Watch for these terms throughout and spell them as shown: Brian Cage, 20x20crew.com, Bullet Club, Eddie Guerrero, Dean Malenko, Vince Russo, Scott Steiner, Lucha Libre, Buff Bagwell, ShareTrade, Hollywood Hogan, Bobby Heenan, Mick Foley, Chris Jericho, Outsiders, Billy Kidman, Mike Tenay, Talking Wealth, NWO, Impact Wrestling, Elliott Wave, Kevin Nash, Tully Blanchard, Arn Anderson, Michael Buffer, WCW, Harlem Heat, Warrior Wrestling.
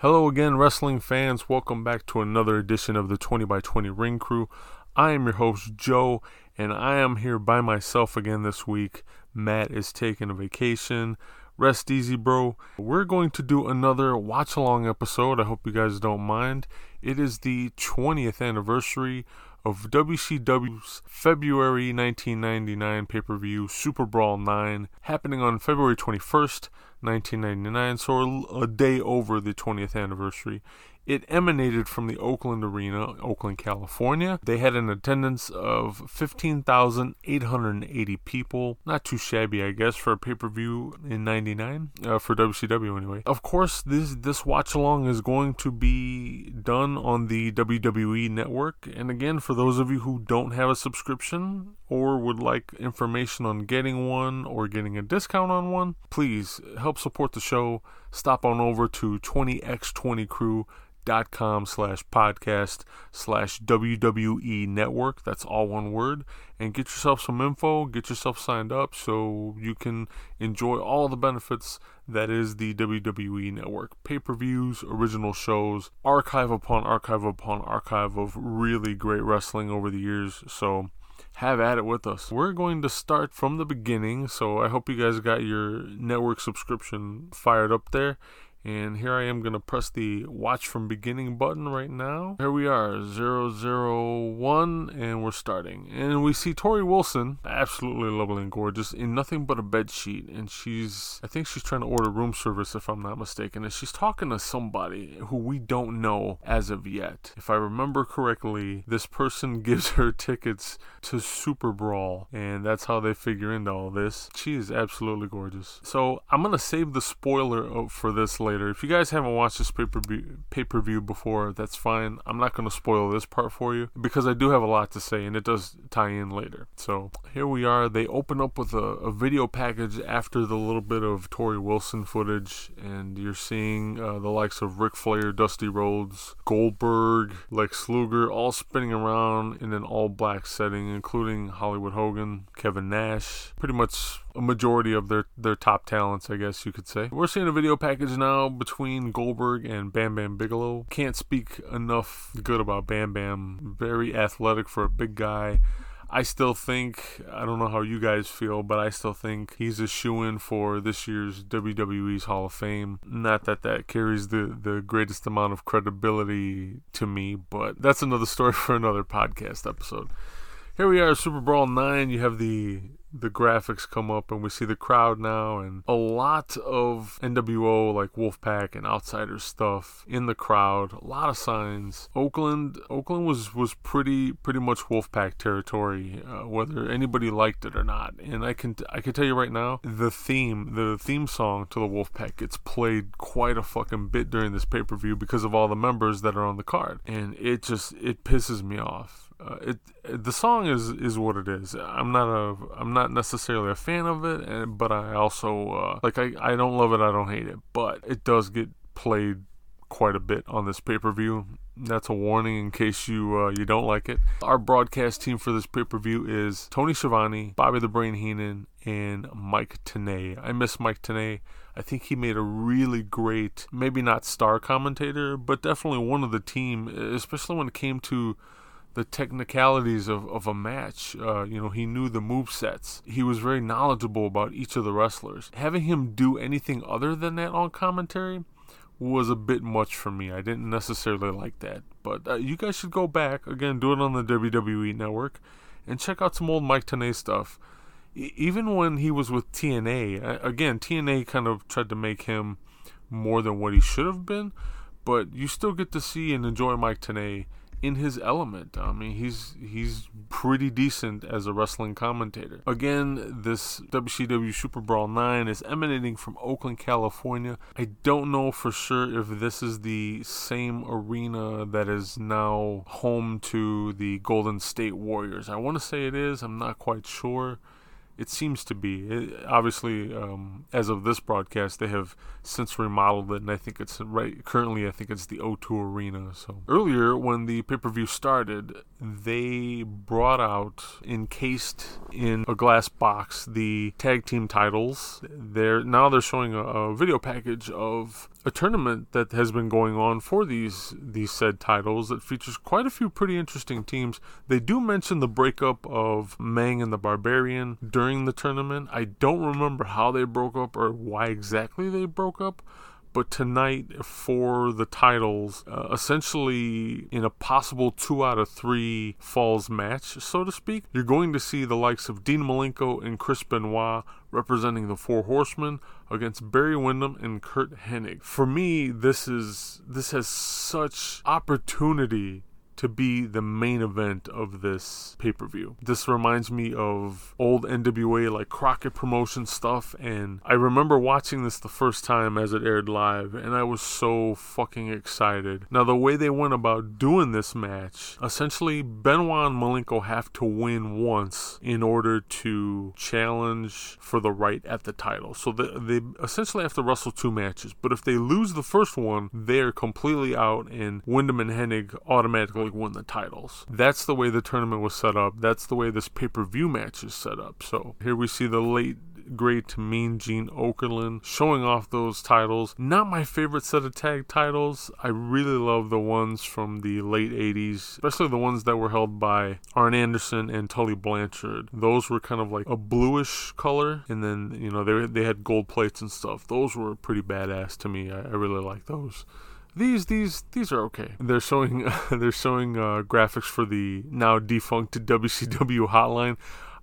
Hello again, wrestling fans. Welcome back to another edition of the 20x20 Ring Crew. I am your host, Joe, and I am here by myself again this week. Matt is taking a vacation. Rest easy, bro. We're going to do another watch-along episode. I hope you guys don't mind. It is the 20th anniversary of WCW's February 1999 pay-per-view, Super Brawl 9, happening on February 21st, 1999, so a day over the 20th anniversary. It emanated from the Oakland Arena, Oakland, California. They had an attendance of 15,880 people. Not too shabby, I guess, for a pay-per-view in 99, for WCW anyway. Of course, this watch-along is going to be done on the WWE Network. And again, for those of you who don't have a subscription or would like information on getting one or getting a discount on one, please help support the show. Stop on over to 20x20crew.com/podcast/WWE Network. That's all one word. And get yourself some info, get yourself signed up so you can enjoy all the benefits that is the WWE Network. Pay-per-views, original shows, archive upon archive of really great wrestling over the years. So have at it with us. We're going to start from the beginning, so I hope you guys got your network subscription fired up there. And here I am going to press the watch from beginning button right now. Here we are, 001, and we're starting. And we see Tori Wilson, absolutely lovely and gorgeous, in nothing but a bed sheet. And I think she's trying to order room service, if I'm not mistaken. And she's talking to somebody who we don't know as of yet. If I remember correctly, this person gives her tickets to Super Brawl. And that's how they figure into all this. She is absolutely gorgeous. So I'm going to save the spoiler for this later. If you guys haven't watched this pay-per-view before, that's fine. I'm not going to spoil this part for you because I do have a lot to say, and it does tie in later. So here we are. They open up with a video package after the little bit of Tori Wilson footage, and you're seeing the likes of Ric Flair, Dusty Rhodes, Goldberg, Lex Luger, all spinning around in an all-black setting, including Hollywood Hogan, Kevin Nash, pretty much a majority of their top talents, I guess you could say. We're seeing a video package now between Goldberg and Bam Bam Bigelow. Can't speak enough good about Bam Bam. Very athletic for a big guy. I still think, I don't know how you guys feel, but I still think he's a shoo-in for this year's WWE's Hall of Fame. Not that carries the greatest amount of credibility to me, but that's another story for another podcast episode. Here we are, Super Brawl 9. You have the graphics come up, and we see the crowd now, and a lot of NWO, like Wolfpack and Outsiders stuff in the crowd. A lot of signs. Oakland was pretty much Wolfpack territory, whether anybody liked it or not. And I can tell you right now, the theme song to the Wolfpack gets played quite a fucking bit during this pay-per-view because of all the members that are on the card, and it pisses me off. The song is what it is. I'm not necessarily a fan of it, but I also I don't love it, I don't hate it, but it does get played quite a bit on this pay-per-view. That's a warning in case you don't like it. Our broadcast team for this pay-per-view is Tony Schiavone, Bobby the Brain Heenan, and Mike Tenay. I miss Mike Tenay. I think he made a really great, maybe not star commentator, but definitely one of the team, especially when it came to the technicalities of a match. He knew the movesets. He was very knowledgeable about each of the wrestlers. Having him do anything other than that on commentary was a bit much for me. I didn't necessarily like that. But you guys should go back, again, do it on the WWE Network, and check out some old Mike Tenay stuff. Even when he was with TNA, again, TNA kind of tried to make him more than what he should have been, but you still get to see and enjoy Mike Tenay in his element. I mean, he's pretty decent as a wrestling commentator. Again, this WCW Super Brawl 9 is emanating from Oakland, California. I don't know for sure if this is the same arena that is now home to the Golden State Warriors. I want to say it is. I'm not quite sure. It seems to be. Obviously, as of this broadcast, they have since remodeled it, and I think it's right currently. I think it's the O2 Arena. So earlier, when the pay-per-view started, they brought out, encased in a glass box, the tag team titles. They're showing a video package of a tournament that has been going on for these said titles that features quite a few pretty interesting teams. They do mention the breakup of Mang and the Barbarian during the tournament. I don't remember how they broke up or why exactly they broke up, but tonight for the titles, essentially in a possible 2 out of 3 falls match, so to speak, you're going to see the likes of Dean Malenko and Chris Benoit representing the Four Horsemen against Barry Windham and Curt Hennig. For me, this has such opportunity to be the main event of this pay-per-view. This reminds me of old NWA, like Crockett Promotion stuff, and I remember watching this the first time as it aired live, and I was so fucking excited. Now, the way they went about doing this match, essentially Benoit and Malenko have to win once in order to challenge for the right at the title. So they essentially have to wrestle 2 matches, but if they lose the first one, they're completely out, and Windham and Hennig automatically win the titles. That's the way the tournament was set up. That's the way this pay-per-view match is set up. So here we see the late, great Mean Gene Okerlund showing off those titles. Not my favorite set of tag titles. I really love the ones from the late 80s, especially the ones that were held by Arn Anderson and Tully Blanchard. Those were kind of like a bluish color, and then, you know, they had gold plates and stuff. Those were pretty badass to me. I really like those. These are okay. They're showing graphics for the now defunct WCW hotline.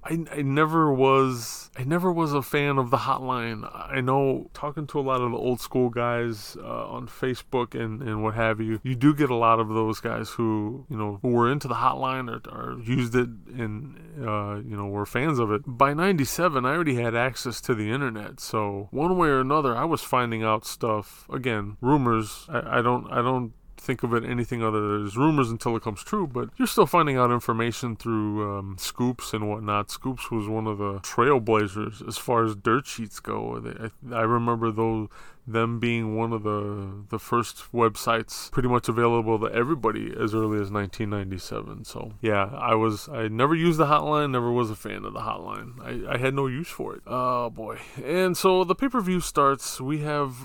I never was a fan of the hotline. I know, talking to a lot of the old school guys on Facebook and what have you, you do get a lot of those guys who were into the hotline or used it and were fans of it. By 97, I already had access to the internet, so one way or another, I was finding out stuff. Again, rumors. I don't think of it anything other than rumors until it comes true, but you're still finding out information through scoops and whatnot. Scoops was one of the trailblazers as far as dirt sheets go. I remember them being one of the first websites pretty much available to everybody as early as 1997. So yeah, I never used the hotline, never was a fan of the hotline. I had no use for it. Oh boy. And so the pay-per-view starts. We have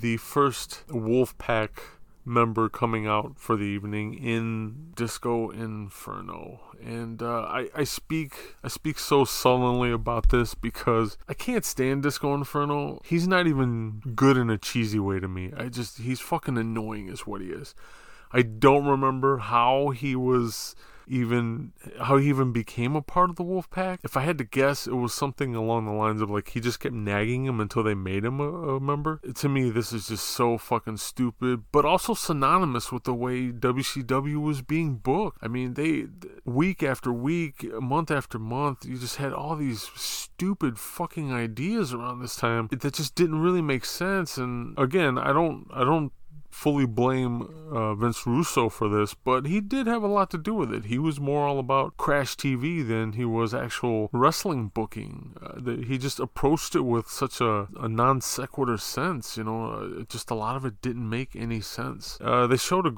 the first Wolfpack member coming out for the evening in Disco Inferno, and I speak so sullenly about this because I can't stand Disco Inferno. He's not even good in a cheesy way to me. He's fucking annoying is what he is. I don't remember how he even became a part of the Wolfpack. If I had to guess, it was something along the lines of like he just kept nagging him until they made him a member. To me, this is just so fucking stupid, but also synonymous with the way WCW was being booked. I mean, they week after week, month after month, you just had all these stupid fucking ideas around this time that just didn't really make sense. And again, I don't fully blame Vince Russo for this, but he did have a lot to do with it. He was more all about Crash TV than he was actual wrestling booking. He just approached it with such a non sequitur sense, just a lot of it didn't make any sense. They showed a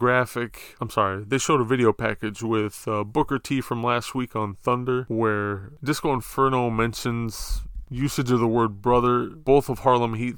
video package with Booker T from last week on Thunder, where Disco Inferno mentions usage of the word brother. Both of Harlem Heat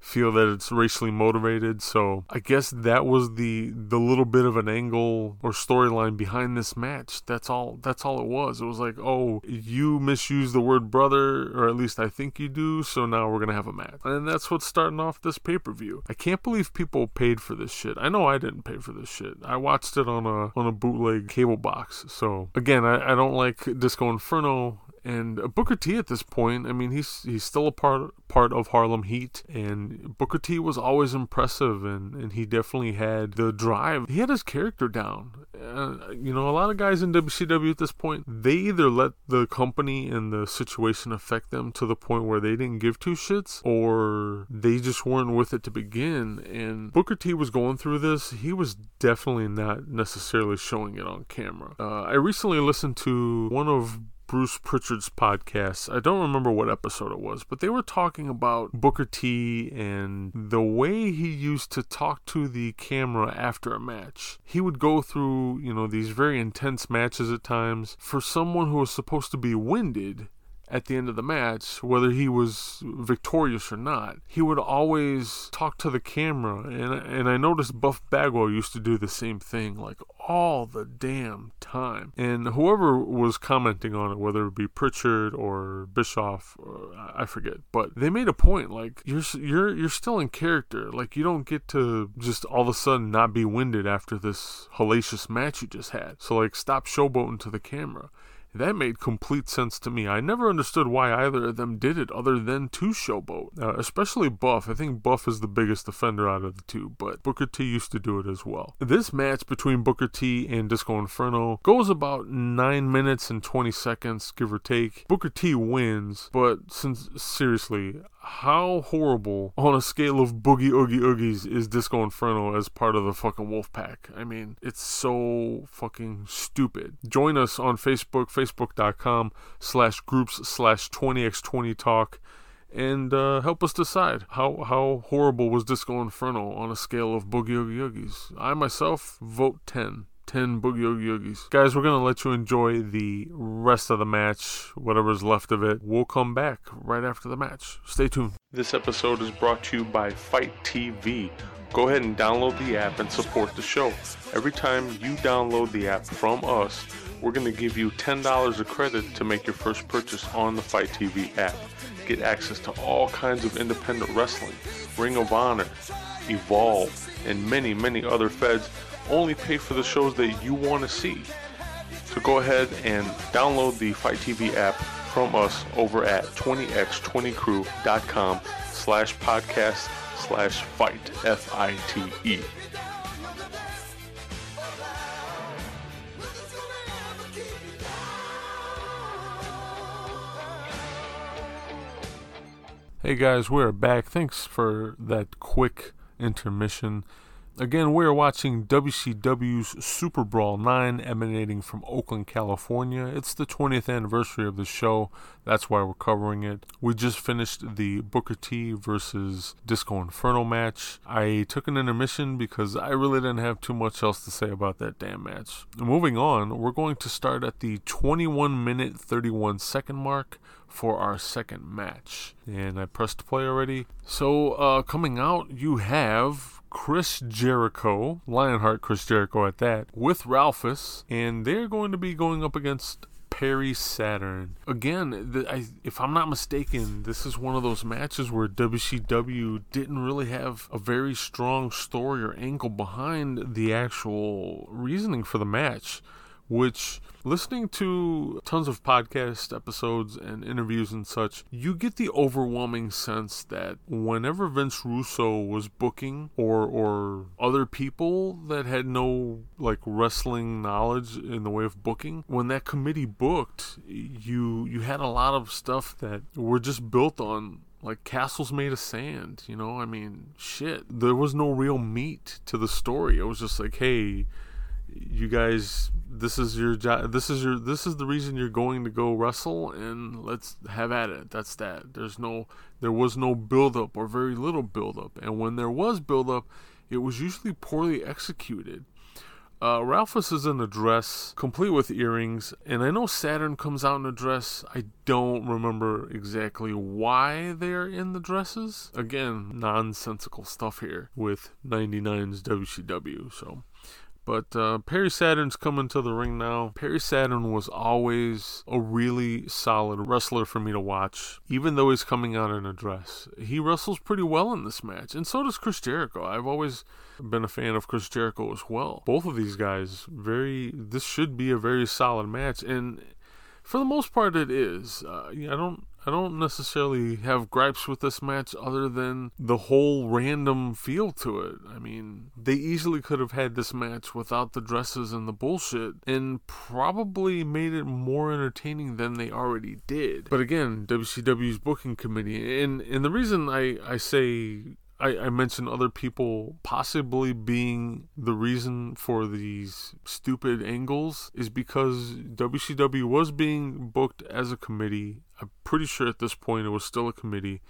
feel that it's racially motivated, so I guess that was the little bit of an angle or storyline behind this match. That's all it was. It was like, oh, you misuse the word brother, or at least I think you do, so now we're gonna have a match. And that's what's starting off this pay-per-view. I can't believe people paid for this shit. I know I didn't pay for this shit. I watched it on a bootleg cable box. So again, I don't like Disco Inferno And Booker T at this point, I mean, he's still a part of Harlem Heat, and Booker T was always impressive, and he definitely had the drive. He had his character down. A lot of guys in WCW at this point, they either let the company and the situation affect them to the point where they didn't give two shits, or they just weren't with it to begin. And Booker T was going through this. He was definitely not necessarily showing it on camera. I recently listened to one of Bruce Pritchard's podcast. I don't remember what episode it was, but they were talking about Booker T and the way he used to talk to the camera after a match. He would go through, these very intense matches at times. For someone who was supposed to be winded at the end of the match, whether he was victorious or not, he would always talk to the camera. And I noticed Buff Bagwell used to do the same thing, like all the damn time. And whoever was commenting on it, whether it be Pritchard or Bischoff, or I forget, but they made a point, like, you're still in character. Like, you don't get to just all of a sudden not be winded after this hellacious match you just had. So, like, stop showboating to the camera. That made complete sense to me. I never understood why either of them did it other than to showboat. Especially Buff. I think Buff is the biggest offender out of the two, but Booker T used to do it as well. This match between Booker T and Disco Inferno goes about 9 minutes and 20 seconds, give or take. Booker T wins, but seriously, how horrible on a scale of Boogie Oogie Oogies is Disco Inferno as part of the fucking Wolfpack? I mean, it's so fucking stupid. Join us on Facebook, facebook.com/groups/20x20talk, and help us decide how horrible was Disco Inferno on a scale of Boogie Oogie Oogies. I myself vote 10. 10 Boogie Oogie Oogies. Guys, we're going to let you enjoy the rest of the match, whatever's left of it. We'll come back right after the match. Stay tuned. This episode is brought to you by Fight TV. Go ahead and download the app and support the show. Every time you download the app from us, we're going to give you $10 of credit to make your first purchase on the Fight TV app. Get access to all kinds of independent wrestling, Ring of Honor, Evolve, and many, many other feds. Only pay for the shows that you want to see. So go ahead and download the Fight TV app from us over at 20x20crew.com/podcast/fight, F-I-T-E. Hey guys, we're back. Thanks for that quick intermission. Again, we're watching WCW's Super Brawl 9 emanating from Oakland, California. It's the 20th anniversary of the show. That's why we're covering it. We just finished the Booker T versus Disco Inferno match. I took an intermission because I really didn't have too much else to say about that damn match. Moving on, we're going to start at the 21 minute 31 second mark for our second match. And I pressed play already. So, coming out, you have Chris Jericho, Lionheart Chris Jericho at that, with Ralphus, and they're going to be going up against Perry Saturn. Again, if I'm not mistaken, this is one of those matches where WCW didn't really have a very strong story or angle behind the actual reasoning for the match, which, listening to tons of podcast episodes and interviews and such, you get the overwhelming sense that whenever Vince Russo was booking or other people that had no wrestling knowledge in the way of booking, when that committee booked, you had a lot of stuff that were just built on castles made of sand. There was no real meat to the story. It was just like, hey, you guys, this is your job. This is the reason you're going to go wrestle, and let's have at it. That's that. There was no build-up, or very little build-up. And when there was build-up, it was usually poorly executed. Ralphus is in a dress, complete with earrings, and I know Saturn comes out in a dress. I don't remember exactly why they're in the dresses. Again, nonsensical stuff here with 99's WCW, so... But Perry Saturn's coming to the ring now. Perry Saturn was always a really solid wrestler for me to watch, even though he's coming out in a dress. He wrestles pretty well in this match, and so does Chris Jericho. I've always been a fan of Chris Jericho as well. Both of these guys, this should be a very solid match, and for the most part, it is. I don't necessarily have gripes with this match other than the whole random feel to it. I mean, they easily could have had this match without the dresses and the bullshit and probably made it more entertaining than they already did. But again, WCW's booking committee. And the reason I say... I mentioned other people possibly being the reason for these stupid angles is because WCW was being booked as a committee. I'm pretty sure at this point it was still a committee.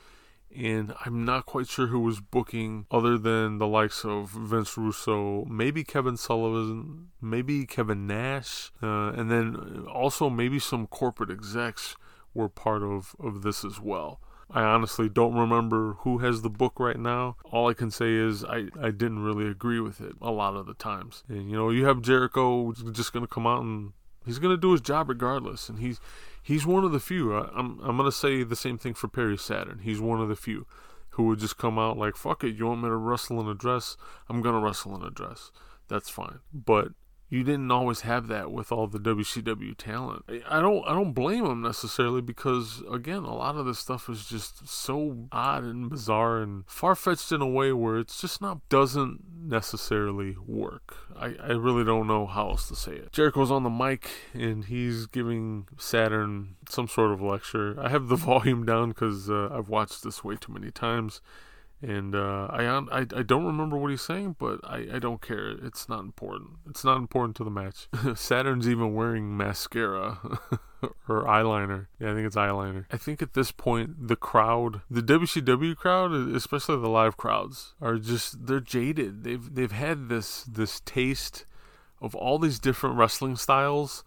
And I'm not quite sure who was booking other than the likes of Vince Russo, maybe Kevin Sullivan, maybe Kevin Nash, and then also maybe some corporate execs were part of this as well. I honestly don't remember who has the book right now. All I can say is I didn't really agree with it a lot of the times. And, you know, you have Jericho just going to come out and he's going to do his job regardless. And he's one of the few. I'm going to say the same thing for Perry Saturn. He's one of the few who would just come out like, fuck it, you want me to wrestle in a dress? I'm going to wrestle in a dress. That's fine. But you didn't always have that with all the WCW talent. I don't blame them necessarily because, again, a lot of this stuff is just so odd and bizarre and far-fetched in a way where it's just doesn't necessarily work. I really don't know how else to say it. Jericho's on the mic and he's giving Saturn some sort of lecture. I have the volume down because I've watched this way too many times. And I don't remember what he's saying, but I don't care. It's not important. It's not important to the match. Saturn's even wearing mascara or eyeliner. Yeah, I think it's eyeliner. I think at this point, the crowd, the WCW crowd, especially the live crowds, are just, they're jaded. They've had this taste of all these different wrestling styles,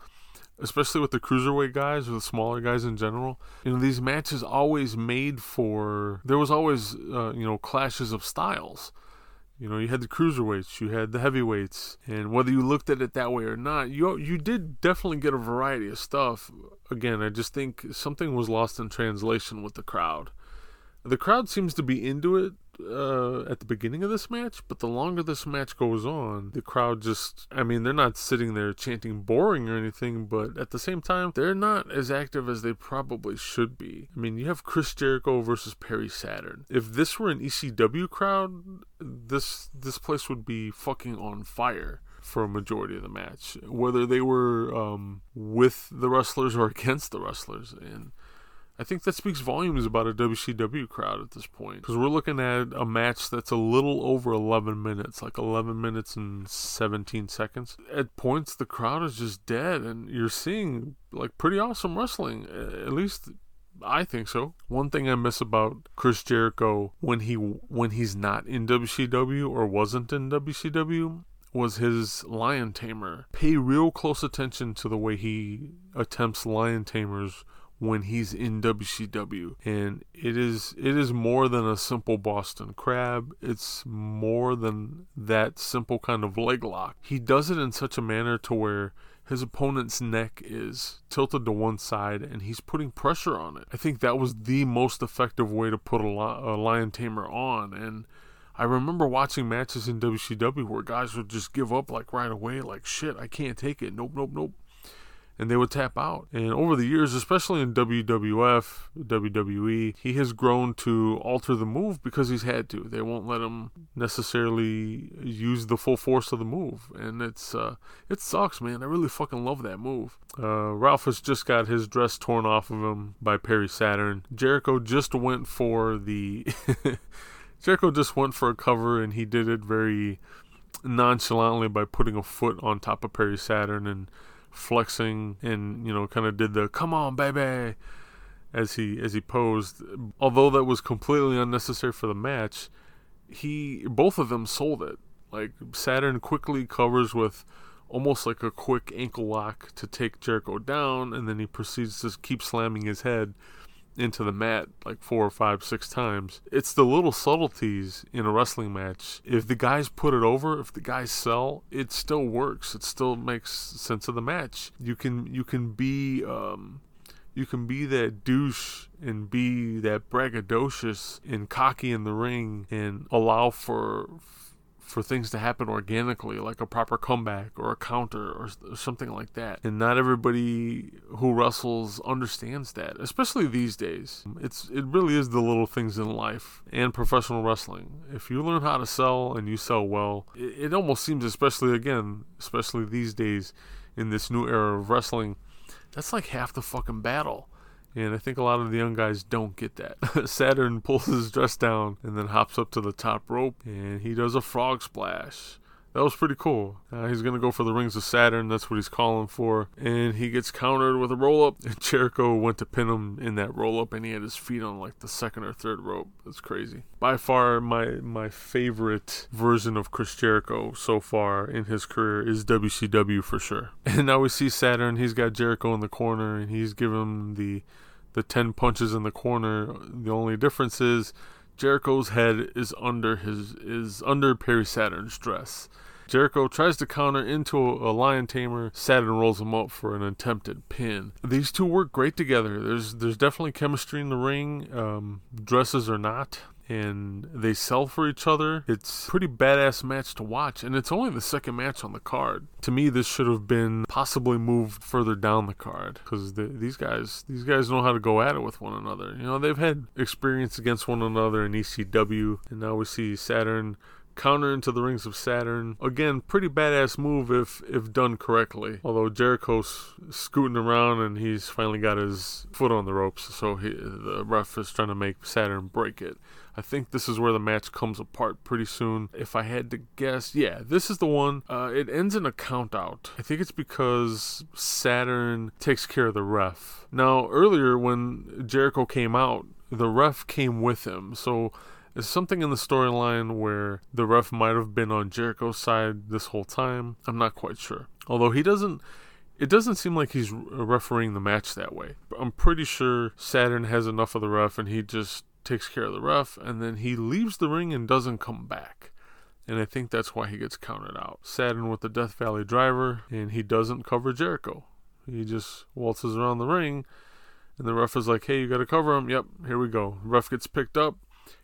especially with the cruiserweight guys or the smaller guys in general. You know, these matches always made for... There was always, clashes of styles. You know, you had the cruiserweights, you had the heavyweights, and whether you looked at it that way or not, you did definitely get a variety of stuff. Again, I just think something was lost in translation with the crowd. The crowd seems to be into it at the beginning of this match, but the longer this match goes on, the crowd just, I mean, they're not sitting there chanting boring or anything, but at the same time, they're not as active as they probably should be. I mean, you have Chris Jericho versus Perry Saturn. If this were an ECW crowd, this place would be fucking on fire for a majority of the match, whether they were with the wrestlers or against the wrestlers. And I think that speaks volumes about a WCW crowd at this point, because we're looking at a match that's a little over 11 minutes, like 11 minutes and 17 seconds. At points, the crowd is just dead, and you're seeing like pretty awesome wrestling, at least I think so. One thing I miss about Chris Jericho when he's not in WCW or wasn't in WCW was his lion tamer. Pay real close attention to the way he attempts lion tamers when he's in WCW, and it is more than a simple Boston crab. It's more than that simple kind of leg lock. He does it in such a manner to where his opponent's neck is tilted to one side and he's putting pressure on it. I think that was the most effective way to put a lion tamer on, and I remember watching matches in WCW where guys would just give up like right away, like, shit, I can't take it, nope. And they would tap out. And over the years, especially in WWF, WWE, he has grown to alter the move because he's had to. They won't let him necessarily use the full force of the move. And it sucks, man. I really fucking love that move. Ralph has just got his dress torn off of him by Perry Saturn. Jericho just went for a cover, and he did it very nonchalantly by putting a foot on top of Perry Saturn and flexing, and kind of did the come on baby as he posed. Although that was completely unnecessary for the match, both of them sold it. Like, Saturn quickly covers with almost like a quick ankle lock to take Jericho down, and then he proceeds to keep slamming his head into the mat like 4 or 5, 6 times. It's the little subtleties in a wrestling match. If the guys put it over, if the guys sell, it still works. It still makes sense of the match. You can be that douche and be that braggadocious and cocky in the ring and allow for for things to happen organically, like a proper comeback or a counter or something like that. And not everybody who wrestles understands that, especially these days. It really is the little things in life and professional wrestling. If you learn how to sell and you sell well, it almost seems, especially these days in this new era of wrestling, that's like half the fucking battle. And I think a lot of the young guys don't get that. Saturn pulls his dress down and then hops up to the top rope, and he does a frog splash. That was pretty cool. He's going to go for the Rings of Saturn. That's what he's calling for. And he gets countered with a roll-up. And Jericho went to pin him in that roll-up, and he had his feet on like the second or third rope. That's crazy. By far, my favorite version of Chris Jericho so far in his career is WCW for sure. And now we see Saturn. He's got Jericho in the corner, and he's giving him the 10 punches in the corner. The only difference is Jericho's head is under Perry Saturn's dress. Jericho tries to counter into a lion tamer. Saturn rolls him up for an attempted pin. These two work great together. There's definitely chemistry in the ring, dresses or not, and they sell for each other. It's a pretty badass match to watch, and it's only the second match on the card. To me, this should have been possibly moved further down the card, because these guys know how to go at it with one another. You know, they've had experience against one another in ECW, and now we see Saturn counter into the Rings of Saturn. Again, pretty badass move if done correctly. Although Jericho's scooting around and he's finally got his foot on the ropes, so the ref is trying to make Saturn break it. I think this is where the match comes apart pretty soon. If I had to guess, yeah, this is the one. It ends in a count out. I think it's because Saturn takes care of the ref. Now, earlier when Jericho came out, the ref came with him, so there's something in the storyline where the ref might have been on Jericho's side this whole time. I'm not quite sure. Although it doesn't seem like he's refereeing the match that way. I'm pretty sure Saturn has enough of the ref and he just takes care of the ref, and then he leaves the ring and doesn't come back. And I think that's why he gets counted out. Saturn with the Death Valley Driver, and he doesn't cover Jericho. He just waltzes around the ring, and the ref is like, hey, you got to cover him. Yep, here we go. Ref gets picked up.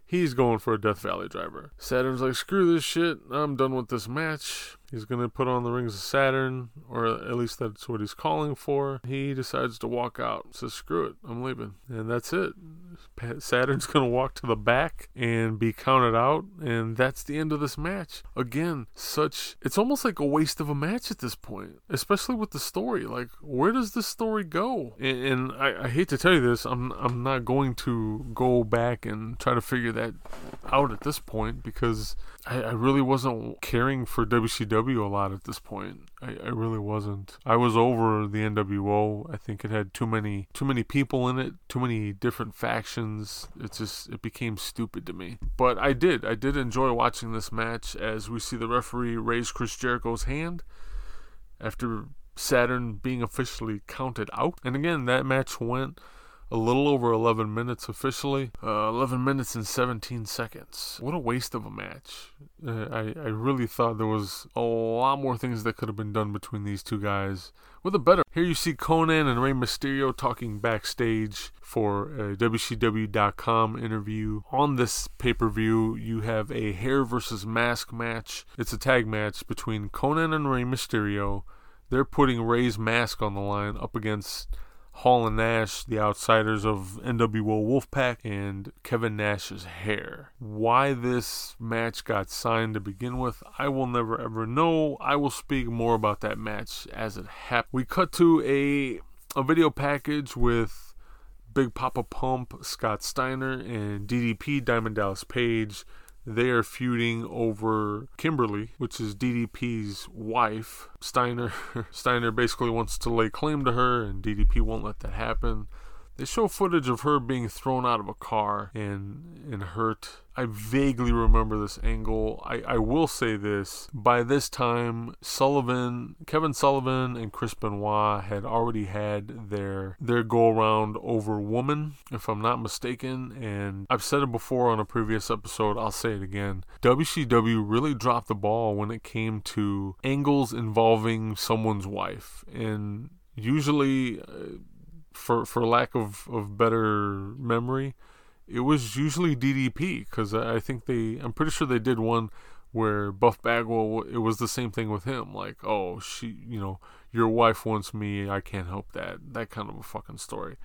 He's going for a Death Valley Driver. Saturn's like, screw this shit. I'm done with this match. He's going to put on the Rings of Saturn, or at least that's what he's calling for. He decides to walk out. Says, screw it. I'm leaving. And that's it. Saturn's going to walk to the back and be counted out. And that's the end of this match. Again, it's almost like a waste of a match at this point, especially with the story. Like, where does this story go? And I hate to tell you this. I'm not going to go back and try to figure that out at this point, because I really wasn't caring for WCW a lot at this point. I really wasn't. I was over the NWO. I think it had too many people in it, too many different factions. It became stupid to me. But I did enjoy watching this match as we see the referee raise Chris Jericho's hand after Saturn being officially counted out. And again, that match went a little over 11 minutes officially. 11 minutes and 17 seconds. What a waste of a match. I really thought there was a lot more things that could have been done between these two guys. Here you see Konnan and Rey Mysterio talking backstage for a WCW.com interview. On this pay-per-view, you have a hair versus mask match. It's a tag match between Konnan and Rey Mysterio. They're putting Rey's mask on the line up against Hall and Nash, the Outsiders of NWO Wolfpack, and Kevin Nash's hair. Why this match got signed to begin with, I will never ever know. I will speak more about that match as it happened. We cut to a video package with Big Papa Pump, Scott Steiner, and DDP, Diamond Dallas Page. They are feuding over Kimberly, which is DDP's wife. Steiner basically wants to lay claim to her, and DDP won't let that happen. They show footage of her being thrown out of a car and hurt. I vaguely remember this angle. I will say this. By this time, Kevin Sullivan and Chris Benoit had already had their go-around over Woman, if I'm not mistaken. And I've said it before on a previous episode. I'll say it again. WCW really dropped the ball when it came to angles involving someone's wife. And usually, for lack of better memory, it was usually DDP, because I'm pretty sure they did one where Buff Bagwell, it was the same thing with him. Like, oh, she, you know, your wife wants me, I can't help that. That kind of a fucking story.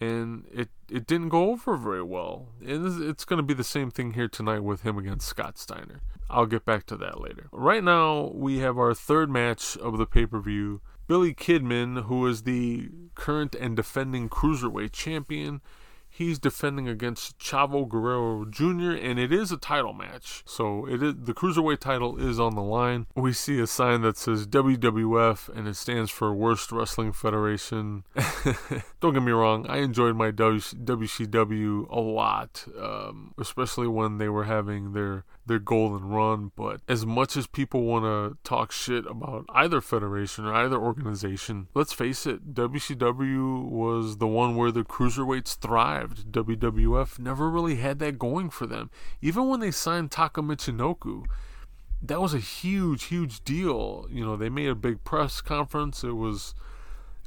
And it didn't go over very well. And it's going to be the same thing here tonight with him against Scott Steiner. I'll get back to that later. Right now, we have our third match of the pay-per-view. Billy Kidman, who is the current and defending Cruiserweight Champion, he's defending against Chavo Guerrero Jr., and it is a title match. So it is, the Cruiserweight title is on the line. We see a sign that says WWF, and it stands for Worst Wrestling Federation. Don't get me wrong, I enjoyed my WCW a lot, especially when they were having their golden run. But as much as people want to talk shit about either federation or either organization, let's face it, WCW was the one where the cruiserweights thrived. WWF never really had that going for them. Even when they signed Taka Michinoku, that was a huge deal. You know, they made a big press conference. It was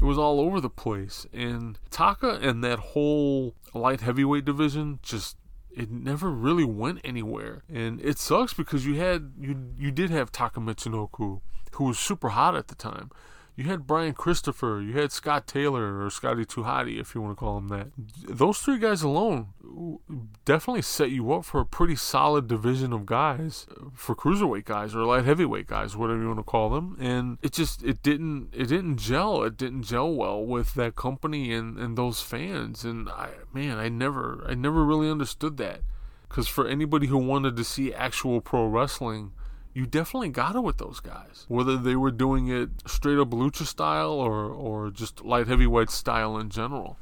all over the place. And Taka and that whole light heavyweight division just, it never really went anywhere. And it sucks because you did have Taka Michinoku, who was super hot at the time. You had Brian Christopher, you had Scott Taylor, or Scotty Too Hotty, if you want to call him that. Those three guys alone definitely set you up for a pretty solid division of guys, for cruiserweight guys or light heavyweight guys, whatever you want to call them. And it just didn't gel. It didn't gel well with that company and those fans. And I never really understood that, because for anybody who wanted to see actual pro wrestling, you definitely got it with those guys. Whether they were doing it straight up lucha style or just light heavyweight style in general.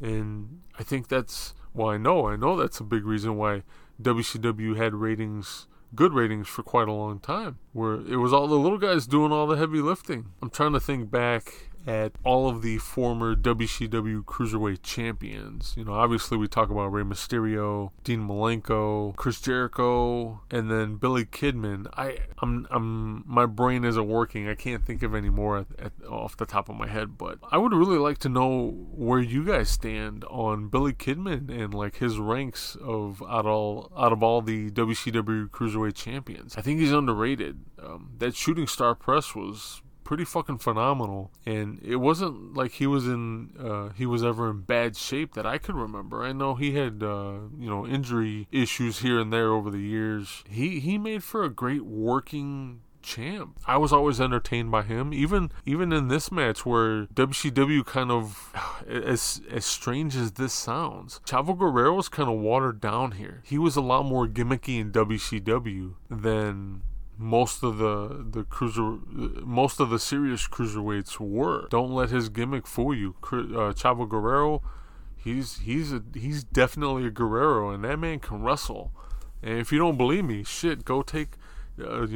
And I think that's, well, I know that's a big reason why WCW had ratings, good ratings, for quite a long time. Where it was all the little guys doing all the heavy lifting. I'm trying to think back at all of the former WCW Cruiserweight champions. You know, obviously we talk about Rey Mysterio, Dean Malenko, Chris Jericho, and then Billy Kidman. I'm my brain isn't working. I can't think of any more off the top of my head, but I would really like to know where you guys stand on Billy Kidman and like his ranks of out of all the WCW Cruiserweight champions. I think he's underrated. That Shooting Star Press was pretty fucking phenomenal, and it wasn't like he was ever in bad shape that I could remember. I know he had injury issues here and there over the years. He made for a great working champ. I was always entertained by him, even in this match where WCW kind of, as strange as this sounds, Chavo Guerrero was kind of watered down here. He was a lot more gimmicky in WCW than most of the serious cruiserweights were. Don't let his gimmick fool you. Chavo Guerrero, he's definitely a Guerrero, and that man can wrestle. And if you don't believe me, shit, go take a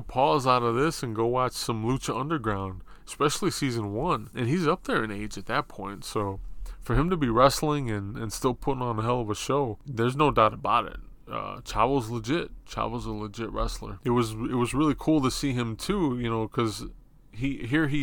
pause out of this and go watch some Lucha Underground, especially season 1. And he's up there in age at that point, so for him to be wrestling and still putting on a hell of a show, there's no doubt about it. Chavo's legit. Chavo's a legit wrestler. It was really cool to see him too, you know, because he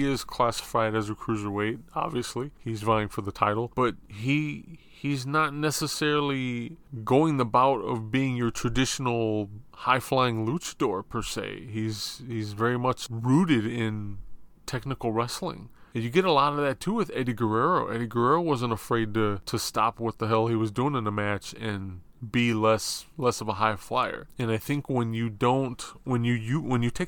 is classified as a cruiserweight. Obviously, he's vying for the title, but he's not necessarily going the bout of being your traditional high-flying luchador per se. He's very much rooted in technical wrestling. You get a lot of that too with Eddie Guerrero. Eddie Guerrero wasn't afraid to stop what the hell he was doing in the match and be less of a high flyer. And I think when you take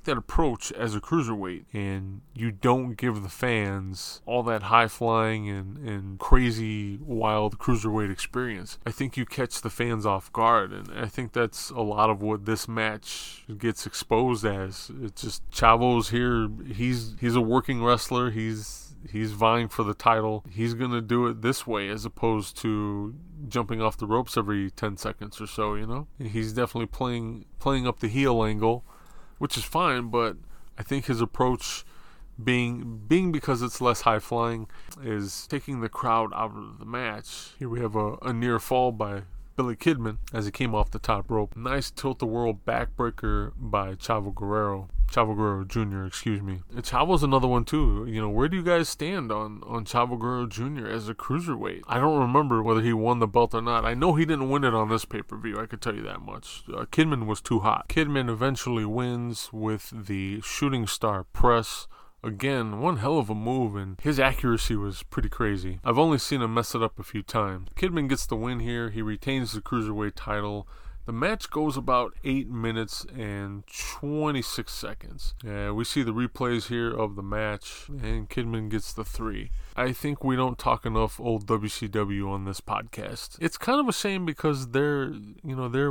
that approach as a cruiserweight and you don't give the fans all that high flying and crazy wild cruiserweight experience, I think you catch the fans off guard. And I think that's a lot of what this match gets exposed as. It's just Chavo's here. He's a working wrestler. He's vying for the title. He's going to do it this way as opposed to jumping off the ropes every 10 seconds or so, you know? He's definitely playing up the heel angle, which is fine, but I think his approach being because it's less high-flying is taking the crowd out of the match. Here we have a near fall by Billy Kidman as he came off the top rope. Nice tilt-the-world backbreaker by Chavo Guerrero Jr., excuse me. And Chavo's another one too. You know, where do you guys stand on Chavo Guerrero Jr. as a cruiserweight? I don't remember whether he won the belt or not. I know he didn't win it on this pay-per-view, I could tell you that much. Kidman was too hot. Kidman eventually wins with the Shooting Star Press. Again, one hell of a move, and his accuracy was pretty crazy. I've only seen him mess it up a few times. Kidman gets the win here. He retains the Cruiserweight title. The match goes about 8 minutes and 26 seconds. We see the replays here of the match, and Kidman gets the 3. I think we don't talk enough old WCW on this podcast. It's kind of a shame because there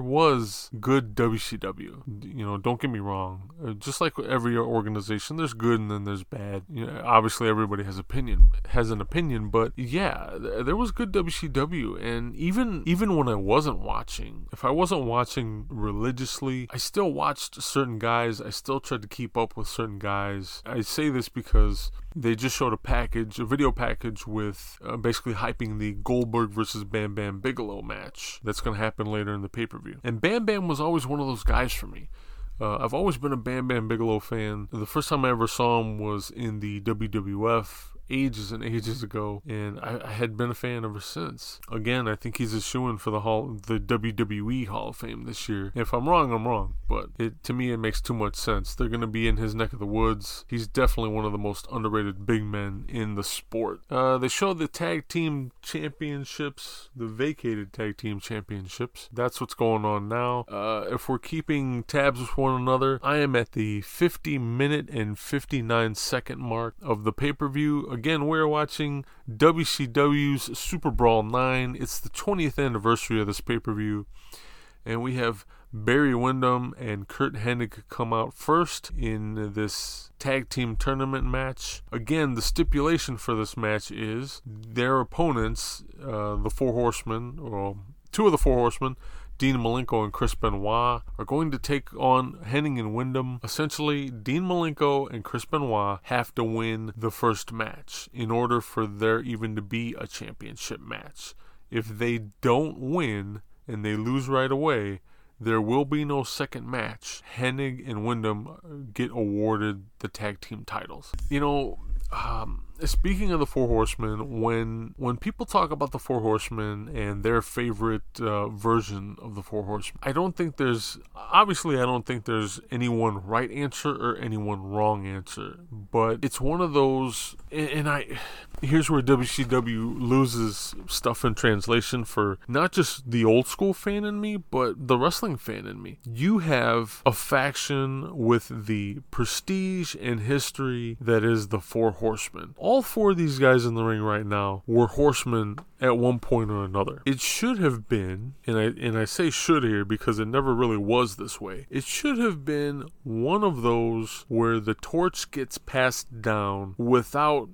was good WCW. You know, don't get me wrong. Just like every organization, there's good and then there's bad. You know, obviously, everybody has an opinion, but yeah, there was good WCW, and even when I wasn't watching, if I wasn't watching religiously, I still watched certain guys. I still tried to keep up with certain guys. I say this because they just showed a video package with basically hyping the Goldberg versus Bam Bam Bigelow match that's going to happen later in the pay-per-view. And Bam Bam was always one of those guys for me. I've always been a Bam Bam Bigelow fan. The first time I ever saw him was in the WWF ages and ages ago, and I had been a fan ever since. Again, I think he's a shoo-in for the WWE Hall of Fame this year. If I'm wrong, I'm wrong, but to me it makes too much sense. They're going to be in his neck of the woods. He's definitely one of the most underrated big men in the sport. They show the tag team championships, the vacated tag team championships. That's what's going on now. If we're keeping tabs with one another, I am at the 50-minute and 59-second mark of the pay-per-view. Again, we're watching WCW's Super Brawl 9. It's the 20th anniversary of this pay-per-view. And we have Barry Windham and Curt Hennig come out first in this tag team tournament match. Again, the stipulation for this match is their opponents, the Four Horsemen, or two of the Four Horsemen, Dean Malenko and Chris Benoit, are going to take on Hennig and Windham. Essentially, Dean Malenko and Chris Benoit have to win the first match in order for there even to be a championship match. If they don't win and they lose right away, there will be no second match. Hennig and Windham get awarded the tag team titles. You know, speaking of the Four Horsemen, when people talk about the Four Horsemen and their favorite version of the Four Horsemen, I don't think there's any one right answer or any one wrong answer, but it's one of those, here's where WCW loses stuff in translation for not just the old school fan in me, but the wrestling fan in me. You have a faction with the prestige and history that is the Four Horsemen. All four of these guys in the ring right now were horsemen at one point or another. It should have been, and I say should here because it never really was this way, it should have been one of those where the torch gets passed down without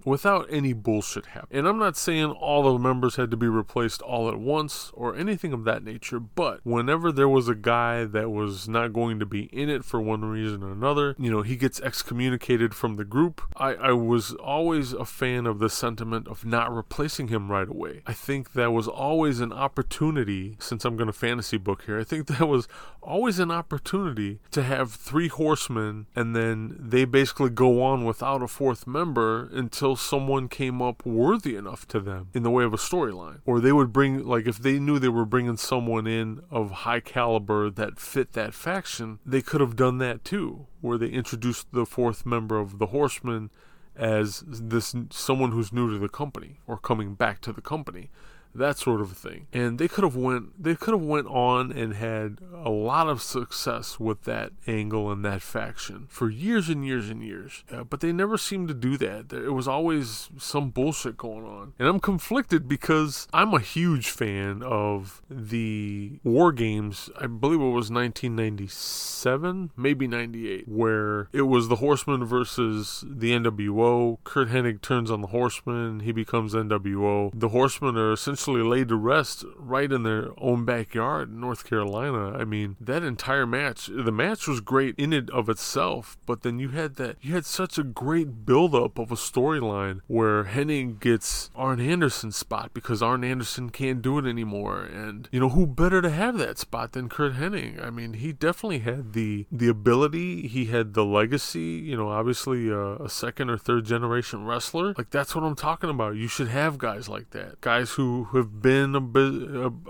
any bullshit happening. And I'm not saying all the members had to be replaced all at once or anything of that nature, but whenever there was a guy that was not going to be in it for one reason or another, you know, he gets excommunicated from the group. I was always a fan of the sentiment of not replacing him right away. I think that was always an opportunity, since I'm going to fantasy book here, I think that was always an opportunity to have three horsemen and then they basically go on without a fourth member until someone came up worthy enough to them in the way of a storyline. Or they would bring, like if they knew they were bringing someone in of high caliber that fit that faction, they could have done that too, where they introduced the fourth member of the horsemen as this someone who's new to the company or coming back to the company, that sort of thing. And they could have went on and had a lot of success with that angle and that faction for years and years and years, but they never seemed to do that. It was always some bullshit going on. And I'm conflicted because I'm a huge fan of the War Games. I believe it was 1997, maybe 98, where it was the Horsemen versus the NWO. Curt Hennig turns on the Horsemen, he becomes NWO. The Horsemen are essentially essentially laid to rest right in their own backyard in North Carolina. I mean, that entire match, the match was great in and of itself, but then you had such a great buildup of a storyline where Hennig gets Arn Anderson's spot because Arn Anderson can't do it anymore, and you know, who better to have that spot than Curt Hennig? I mean, he definitely had the ability, he had the legacy, you know, obviously a second or third generation wrestler. Like, that's what I'm talking about. You should have guys like that, guys who have been a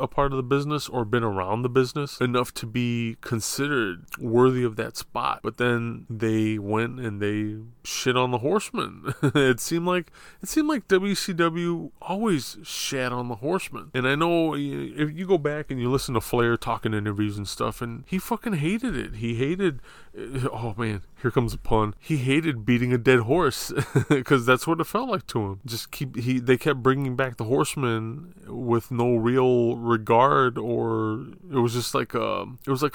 part of the business or been around the business enough to be considered worthy of that spot. But then they went and they shit on the Horsemen. It seemed like WCW always shat on the Horsemen. And I know if you go back and you listen to Flair talking interviews and stuff, and he fucking hated it. He hated, oh man, here comes a pun. He hated beating a dead horse because that's what it felt like to him. They kept bringing back the Horsemen with no real regard, or it was just like a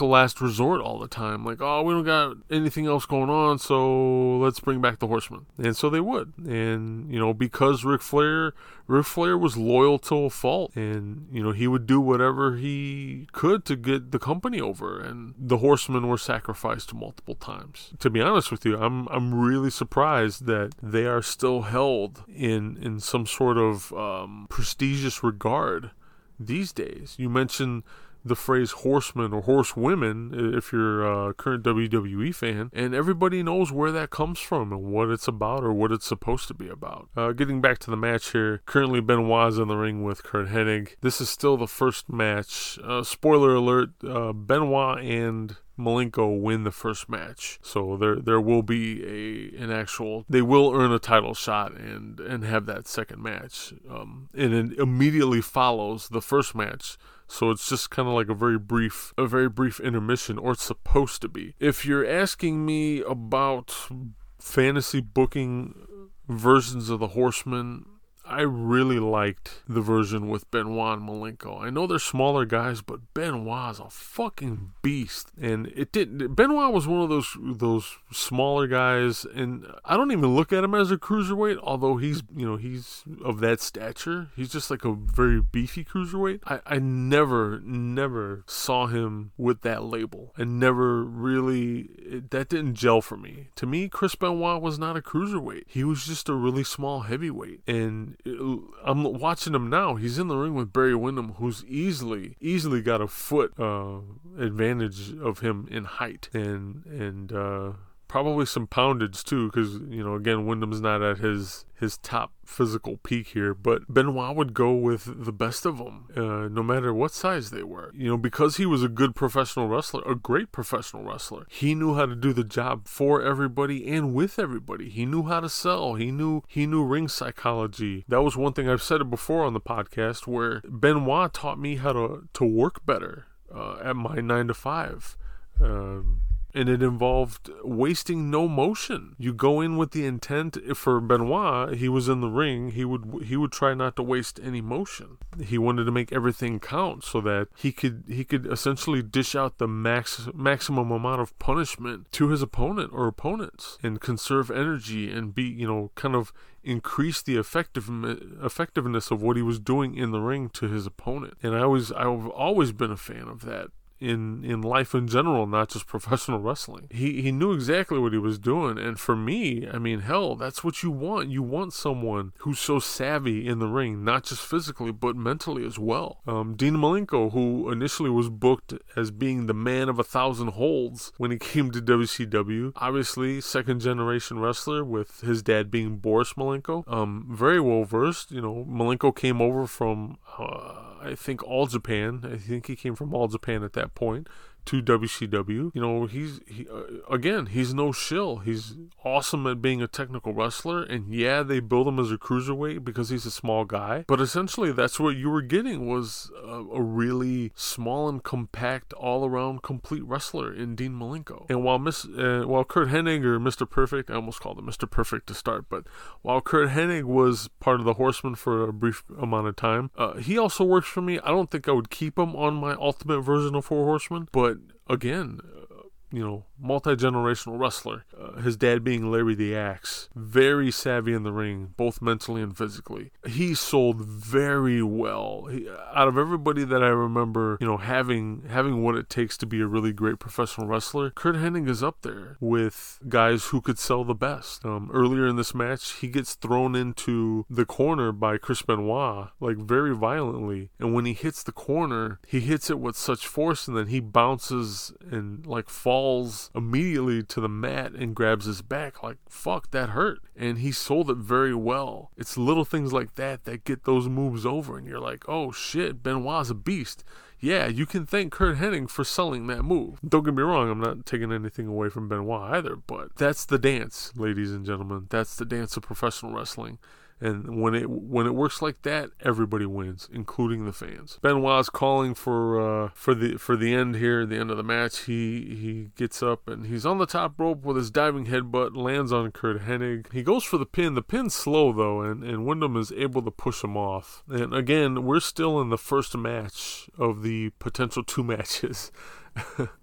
last resort all the time. Like, oh, we don't got anything else going on, so let's bring back the Horsemen. And so they would. And you know, because Ric Flair was loyal to a fault, and you know, he would do whatever he could to get the company over. And the Horsemen were sacrificed multiple times. To be honest with you, I'm really surprised that they are still held in some sort of prestigious regard these days. You mentioned the phrase horsemen or horsewomen if you're a current WWE fan, and everybody knows where that comes from and what it's about or what it's supposed to be about. Getting back to the match here, currently Benoit's in the ring with Curt Hennig. This is still the first match. Spoiler alert, Benoit and Malenko win the first match, so there will be an actual, they will earn a title shot and have that second match, and it immediately follows the first match. So it's just kind of like a very brief intermission, or it's supposed to be. If you're asking me about fantasy booking versions of the Horsemen, I really liked the version with Benoit and Malenko. I know they're smaller guys, but Benoit's a fucking beast. And Benoit was one of those smaller guys, and I don't even look at him as a cruiserweight, although he's of that stature. He's just like a very beefy cruiserweight. I never saw him with that label. That didn't gel for me. To me, Chris Benoit was not a cruiserweight. He was just a really small heavyweight. And I'm watching him now. He's in the ring with Barry Windham, who's easily got a foot advantage of him in height, and probably some poundage too, because you know, again, Wyndham's not at his top physical peak here. But Benoit would go with the best of them, no matter what size they were. You know, because he was a good professional wrestler, a great professional wrestler. He knew how to do the job for everybody and with everybody. He knew how to sell. He knew ring psychology. That was one thing, I've said it before on the podcast, where Benoit taught me how to work better at my 9-to-5. And it involved wasting no motion. You go in with the intent. For Benoit, he was in the ring. He would try not to waste any motion. He wanted to make everything count so that he could essentially dish out the maximum amount of punishment to his opponent or opponents, and conserve energy and be, you know, kind of increase the effectiveness of what he was doing in the ring to his opponent. And I've always been a fan of that. In life in general, not just professional wrestling. He knew exactly what he was doing, and for me, I mean, hell, that's what you want. You want someone who's so savvy in the ring, not just physically, but mentally as well. Dean Malenko, who initially was booked as being the man of 1,000 holds when he came to WCW, obviously second generation wrestler with his dad being Boris Malenko, very well versed. You know, Malenko came over from I think he came from All Japan at that point to WCW. You know, he's no shill. He's awesome at being a technical wrestler, and yeah, they build him as a cruiserweight because he's a small guy, but essentially that's what you were getting, was a really small and compact, all-around complete wrestler in Dean Malenko. And while Curt Hennig, or Mr. Perfect, I almost called him Mr. Perfect to start, but while Curt Hennig was part of the Horsemen for a brief amount of time, he also works for me. I don't think I would keep him on my ultimate version of Four Horsemen, but again, you know, multi-generational wrestler, his dad being Larry the Axe, very savvy in the ring, both mentally and physically. He sold very well. Out of everybody that I remember, you know, having what it takes to be a really great professional wrestler, Curt Hennig is up there with guys who could sell the best. Earlier in this match, he gets thrown into the corner by Chris Benoit, like very violently, and when he hits the corner, he hits it with such force, and then he bounces and like falls immediately to the mat and grabs his back. Like, fuck, that hurt. And he sold it very well. It's little things like that that get those moves over, and you're like, oh shit, Benoit's a beast. Yeah, you can thank Curt Hennig for selling that move. Don't get me wrong, I'm not taking anything away from Benoit either, but that's the dance, ladies and gentlemen. That's the dance of professional wrestling. And when it works like that, everybody wins, including the fans. Benoit's calling for the end here, the end of the match. He gets up and he's on the top rope with his diving headbutt, lands on Curt Hennig. He goes for the pin. The pin's slow though, and Windham is able to push him off. And again, we're still in the first match of the potential two matches.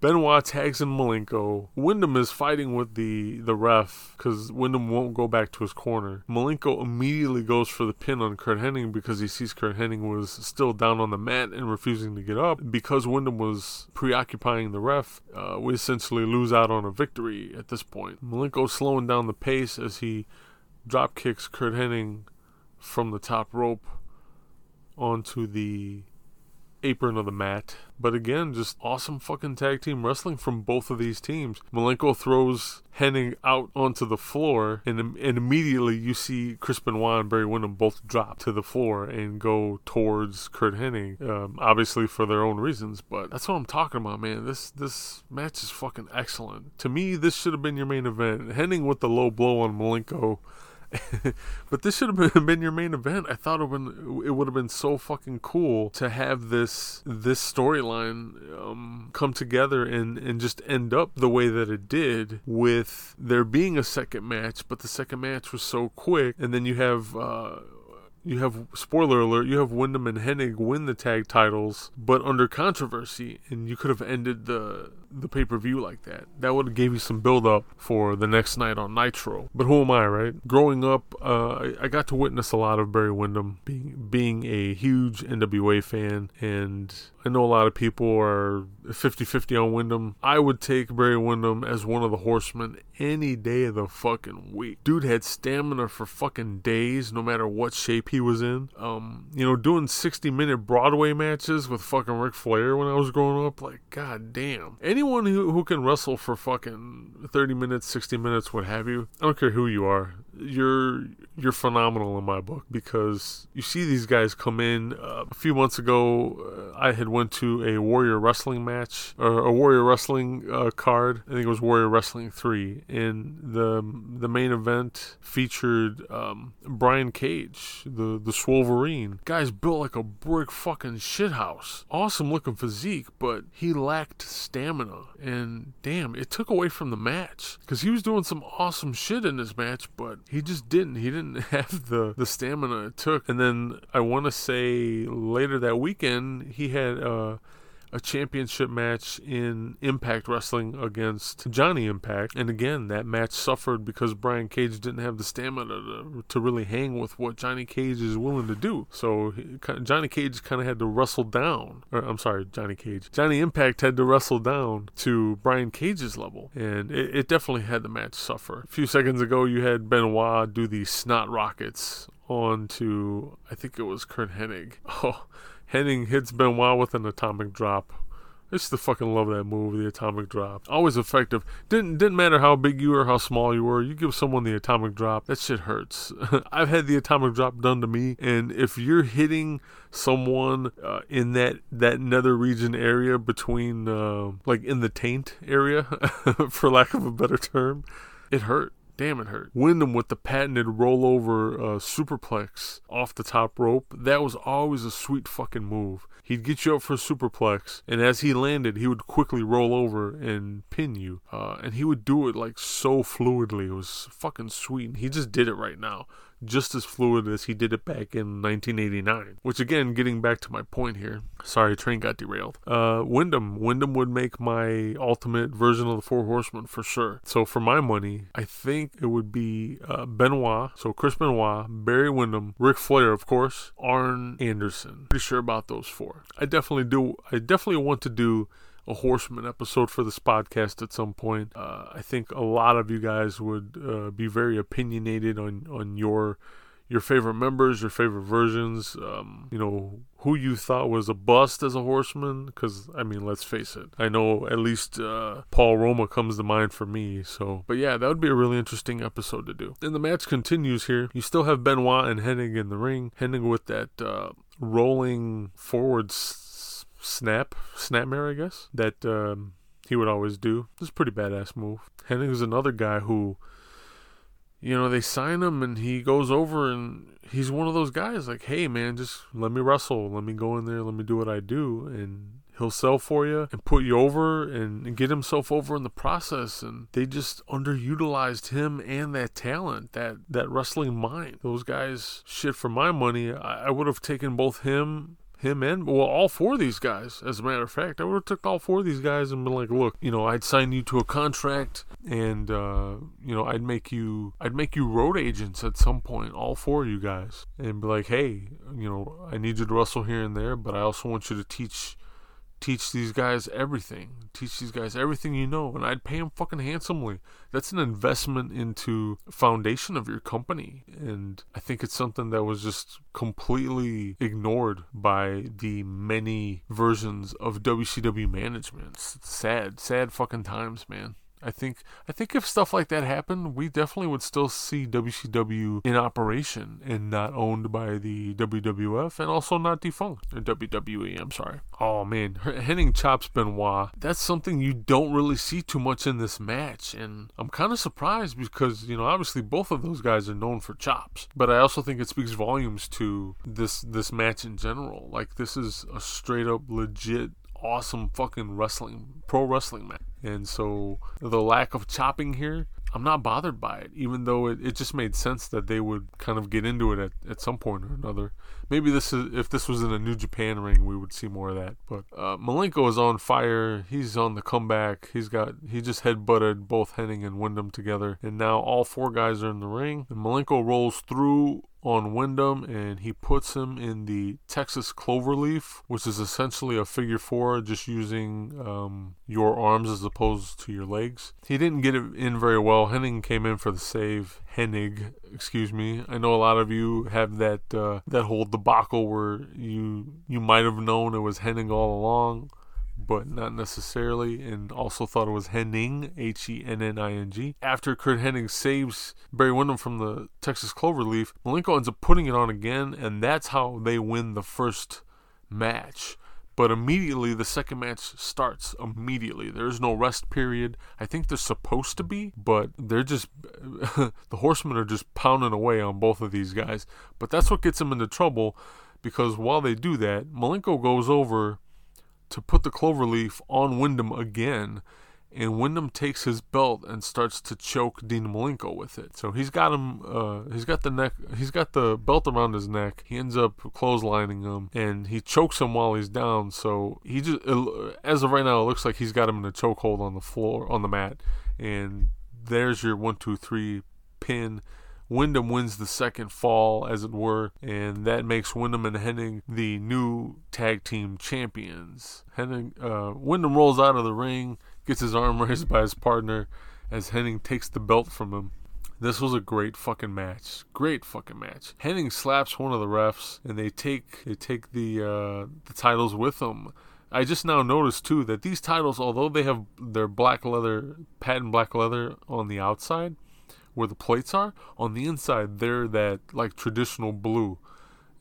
Benoit tags in Malenko. Windham is fighting with the ref because Windham won't go back to his corner. Malenko immediately goes for the pin on Curt Hennig because he sees Curt Hennig was still down on the mat and refusing to get up. Because Windham was preoccupying the ref, we essentially lose out on a victory at this point. Malenko slowing down the pace as he drop kicks Curt Hennig from the top rope onto the apron of the mat. But again, just awesome fucking tag team wrestling from both of these teams. Malenko throws Hennig out onto the floor, and immediately you see Chris Benoit and Barry Windham both drop to the floor and go towards Curt Hennig, obviously for their own reasons. But that's what I'm talking about, man. This match is fucking excellent. To me, this should have been your main event. Hennig with the low blow on Malenko. But this should have been your main event. I thought it would have been so fucking cool to have this storyline come together and just end up the way that it did, with there being a second match, but the second match was so quick. And then you have spoiler alert, you have Windham and Hennig win the tag titles, but under controversy, and you could have ended the pay-per-view like that. That would have gave you some build-up for the next night on Nitro. But who am I, right? Growing up, I got to witness a lot of Barry Windham, being a huge NWA fan, and I know a lot of people are 50-50 on Windham. I would take Barry Windham as one of the Horsemen any day of the fucking week. Dude had stamina for fucking days, no matter what shape he was in. You know, doing 60-minute Broadway matches with fucking Ric Flair when I was growing up, like, goddamn. Anyone who can wrestle for fucking 30 minutes, 60 minutes, what have you, I don't care who you are, you're phenomenal in my book, because you see these guys come in. A few months ago, I had went to a Warrior Wrestling match, or a Warrior Wrestling card. I think it was Warrior Wrestling 3, and the main event featured Brian Cage, the Swolverine. Guy's built like a brick fucking shithouse. Awesome looking physique, but he lacked stamina, and damn, it took away from the match, because he was doing some awesome shit in this match, but he just didn't. He didn't have the stamina it took. And then I want to say later that weekend, he had a championship match in Impact Wrestling against Johnny Impact. And again, that match suffered because Brian Cage didn't have the stamina to really hang with what Johnny Cage is willing to do. So Johnny Cage kind of had to wrestle down. Or, I'm sorry, Johnny Cage. Johnny Impact had to wrestle down to Brian Cage's level. And it definitely had the match suffer. A few seconds ago, you had Benoit do the snot rockets on to, I think it was Curt Hennig. Oh, Hennig hits Benoit with an atomic drop. I used to fucking love that move, the atomic drop. Always effective. Didn't matter how big you were, how small you were. You give someone the atomic drop, that shit hurts. I've had the atomic drop done to me, and if you're hitting someone in that nether region area between, like in the taint area, for lack of a better term, it hurt. Damn, it hurt. Windham with the patented rollover superplex off the top rope. That was always a sweet fucking move. He'd get you up for a superplex, and as he landed, he would quickly roll over and pin you. And he would do it like so fluidly. It was fucking sweet. And he just did it right now. just as fluid as he did it back in 1989. Which again, getting back to my point here. Sorry, train got derailed. Windham would make my ultimate version of the Four Horsemen for sure. So for my money, I think it would be Benoit. So Chris Benoit, Barry Windham, Ric Flair, of course, Arn Anderson. Pretty sure about those four. I definitely want to do a Horseman episode for this podcast at some point. I think a lot of you guys would be very opinionated on your favorite members, your favorite versions, who you thought was a bust as a Horseman, because, I mean, let's face it, I know at least Paul Roma comes to mind for me, so, but yeah, that would be a really interesting episode to do. And the match continues here. You still have Benoit and Hennig in the ring, Hennig with that rolling forward snapmare, I guess, that he would always do. This is a pretty badass move. Hennig is another guy who, they sign him and he goes over and he's one of those guys like, hey man, just let me wrestle, let me go in there, let me do what I do, and he'll sell for you and put you over and get himself over in the process. And they just underutilized him and that talent, that wrestling mind. Those guys, shit, for my money, I would have taken both him and, well, all four of these guys, as a matter of fact. I would have took all four of these guys and been like, look, I'd sign you to a contract and, I'd make you road agents at some point, all four of you guys, and be like, hey, I need you to wrestle here and there, but I also want you to teach these guys everything. Teach these guys everything and I'd pay them fucking handsomely. That's an investment into foundation of your company, and I think it's something that was just completely ignored by the many versions of WCW management. It's sad fucking times, man. I think if stuff like that happened, we definitely would still see WCW in operation and not owned by the WWF and also not defunct. Or WWE, I'm sorry. Oh, man. Hennig chops Benoit. That's something you don't really see too much in this match. And I'm kind of surprised because, obviously both of those guys are known for chops. But I also think it speaks volumes to this match in general. Like, this is a straight-up legit awesome fucking pro wrestling match. And so the lack of chopping here, I'm not bothered by it, even though it just made sense that they would kind of get into it at some point or another. Maybe if this was in a New Japan ring, we would see more of that. But Malenko is on fire. He's on the comeback. He just headbutted both Hennig and Windham together, and now all four guys are in the ring. And Malenko rolls through on Windham, and he puts him in the Texas Cloverleaf, which is essentially a figure four, just using your arms as opposed to your legs. He didn't get it in very well. Hennig came in for the save. Hennig, excuse me. I know a lot of you have that whole debacle where you might have known it was Hennig all along, but not necessarily, and also thought it was Henning, H-E-N-N-I-N-G. After Curt Hennig saves Barry Windham from the Texas Cloverleaf, Malenko ends up putting it on again, and that's how they win the first match. But immediately, the second match starts immediately. There's no rest period. I think they're supposed to be, but they're just... the Horsemen are just pounding away on both of these guys. But that's what gets them into trouble, because while they do that, Malenko goes over to put the cloverleaf on Windham again, and Windham takes his belt and starts to choke Dean Malenko with it. So he's got him, he's got the belt around his neck. He ends up clotheslining him, and he chokes him while he's down. So he just, as of right now, it looks like he's got him in a chokehold on the floor, on the mat. And there's your 1, 2, 3 pin. Windham wins the second fall, as it were, and that makes Windham and Hennig the new tag team champions. Windham rolls out of the ring, gets his arm raised by his partner as Hennig takes the belt from him. This was a great fucking match. Hennig slaps one of the refs, and they take the titles with them. I just now noticed, too, that these titles, although they have their black leather, patent black leather on the outside, where the plates are, on the inside they're that like traditional blue,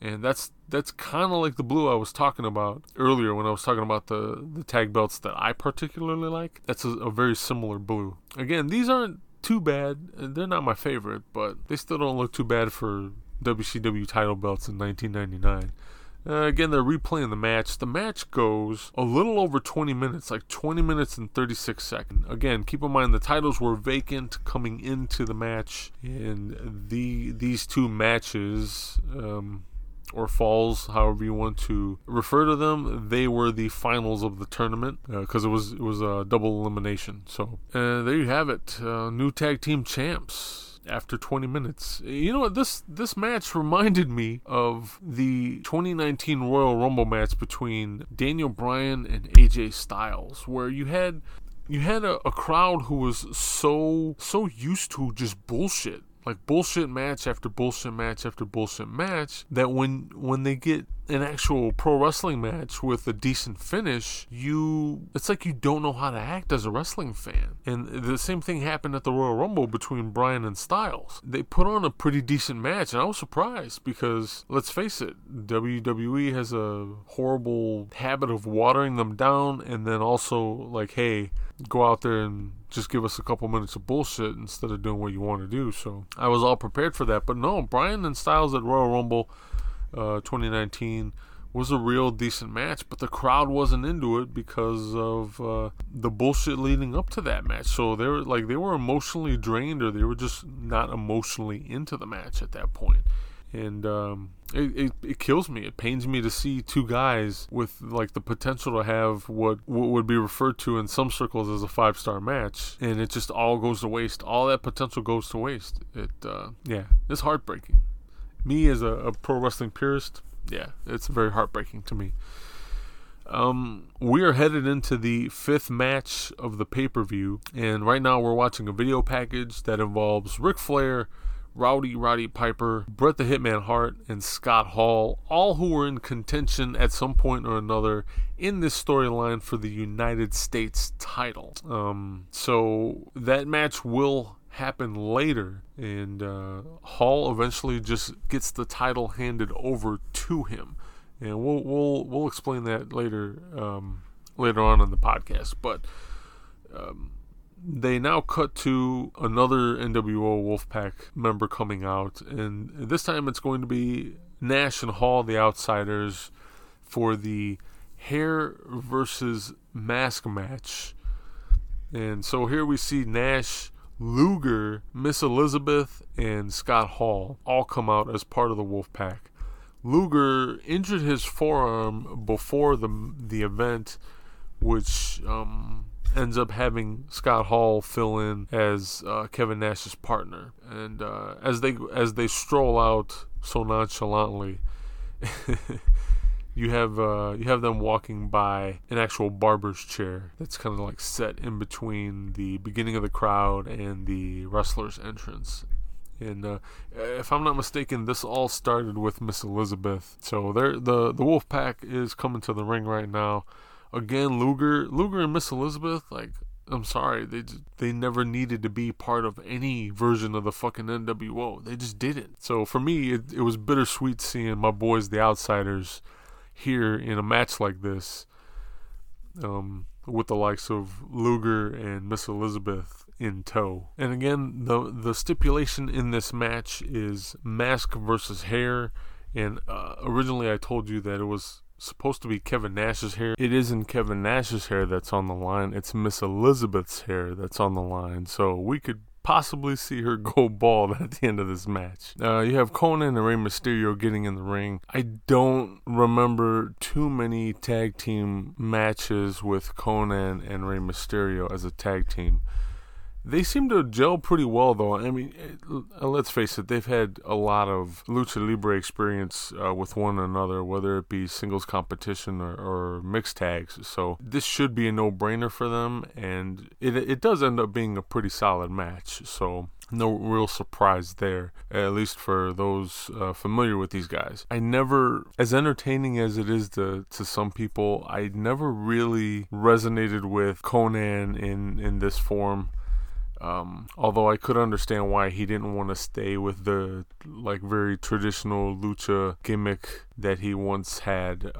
and that's kind of like the blue I was talking about earlier when I was talking about the tag belts that I particularly like. That's a very similar blue. Again, these aren't too bad. They're not my favorite, but they still don't look too bad for WCW title belts in 1999. Again, they're replaying the match. The match goes a little over 20 minutes, like 20 minutes and 36 seconds. Again, keep in mind the titles were vacant coming into the match, and these two matches, or falls, however you want to refer to them, they were the finals of the tournament because it was a double elimination. So there you have it, new tag team champs. After 20 minutes. You know what? This match reminded me of the 2019 Royal Rumble match between Daniel Bryan and AJ Styles, where you had a crowd who was so used to just bullshit. Like bullshit match after bullshit match after bullshit match, that when they get an actual pro wrestling match with a decent finish, it's like you don't know how to act as a wrestling fan. And the same thing happened at the Royal Rumble between Bryan and Styles. They put on a pretty decent match, and I was surprised because, let's face it, WWE has a horrible habit of watering them down and then also like, hey, go out there and just give us a couple minutes of bullshit instead of doing what you want to do. So I was all prepared for that, but no, Bryan and Styles at Royal Rumble 2019 was a real decent match, but the crowd wasn't into it because of the bullshit leading up to that match. So they were emotionally drained, or they were just not emotionally into the match at that point. And it kills me. It pains me to see two guys with like the potential to have what would be referred to in some circles as a 5-star match, and it just all goes to waste. All that potential goes to waste. It's heartbreaking. Me as a pro wrestling purist, yeah, it's very heartbreaking to me. We are headed into the 5th match of the pay-per-view, and right now we're watching a video package that involves Ric Flair, Rowdy Roddy Piper, Bret the Hitman Hart, and Scott Hall, all who were in contention at some point or another in this storyline for the United States title. So that match will happen later, and Hall eventually just gets the title handed over to him, and we'll explain that later on in the podcast. But they now cut to another NWO Wolfpack member coming out, and this time it's going to be Nash and Hall, the Outsiders, for the hair versus mask match. And so here we see Nash, Luger, Miss Elizabeth, and Scott Hall all come out as part of the Wolfpack. Luger injured his forearm before the event, which ends up having Scott Hall fill in as Kevin Nash's partner. And as they stroll out so nonchalantly, you have them walking by an actual barber's chair that's kind of like set in between the beginning of the crowd and the wrestler's entrance. And if I'm not mistaken, this all started with Miss Elizabeth. So the Wolfpack is coming to the ring right now. Again, Luger and Miss Elizabeth, like, I'm sorry, they never needed to be part of any version of the fucking NWO. They just didn't. So for me, it was bittersweet seeing my boys, the Outsiders, here in a match like this, with the likes of Luger and Miss Elizabeth in tow. And again, the stipulation in this match is mask versus hair. And originally I told you that it was supposed to be Kevin Nash's hair. It isn't Kevin Nash's hair that's on the line. It's Miss Elizabeth's hair that's on the line. So we could possibly see her go bald at the end of this match. You have Konnan and Rey Mysterio getting in the ring. I don't remember too many tag team matches with Konnan and Rey Mysterio as a tag team. They seem to gel pretty well, though. I mean, let's face it, they've had a lot of lucha libre experience with one another, whether it be singles competition or mixed tags. So this should be a no-brainer for them, and it does end up being a pretty solid match. So no real surprise there, at least for those familiar with these guys. I never, as entertaining as it is to some people, I never really resonated with Konnan in this form. Although I could understand why he didn't want to stay with the like very traditional lucha gimmick that he once had.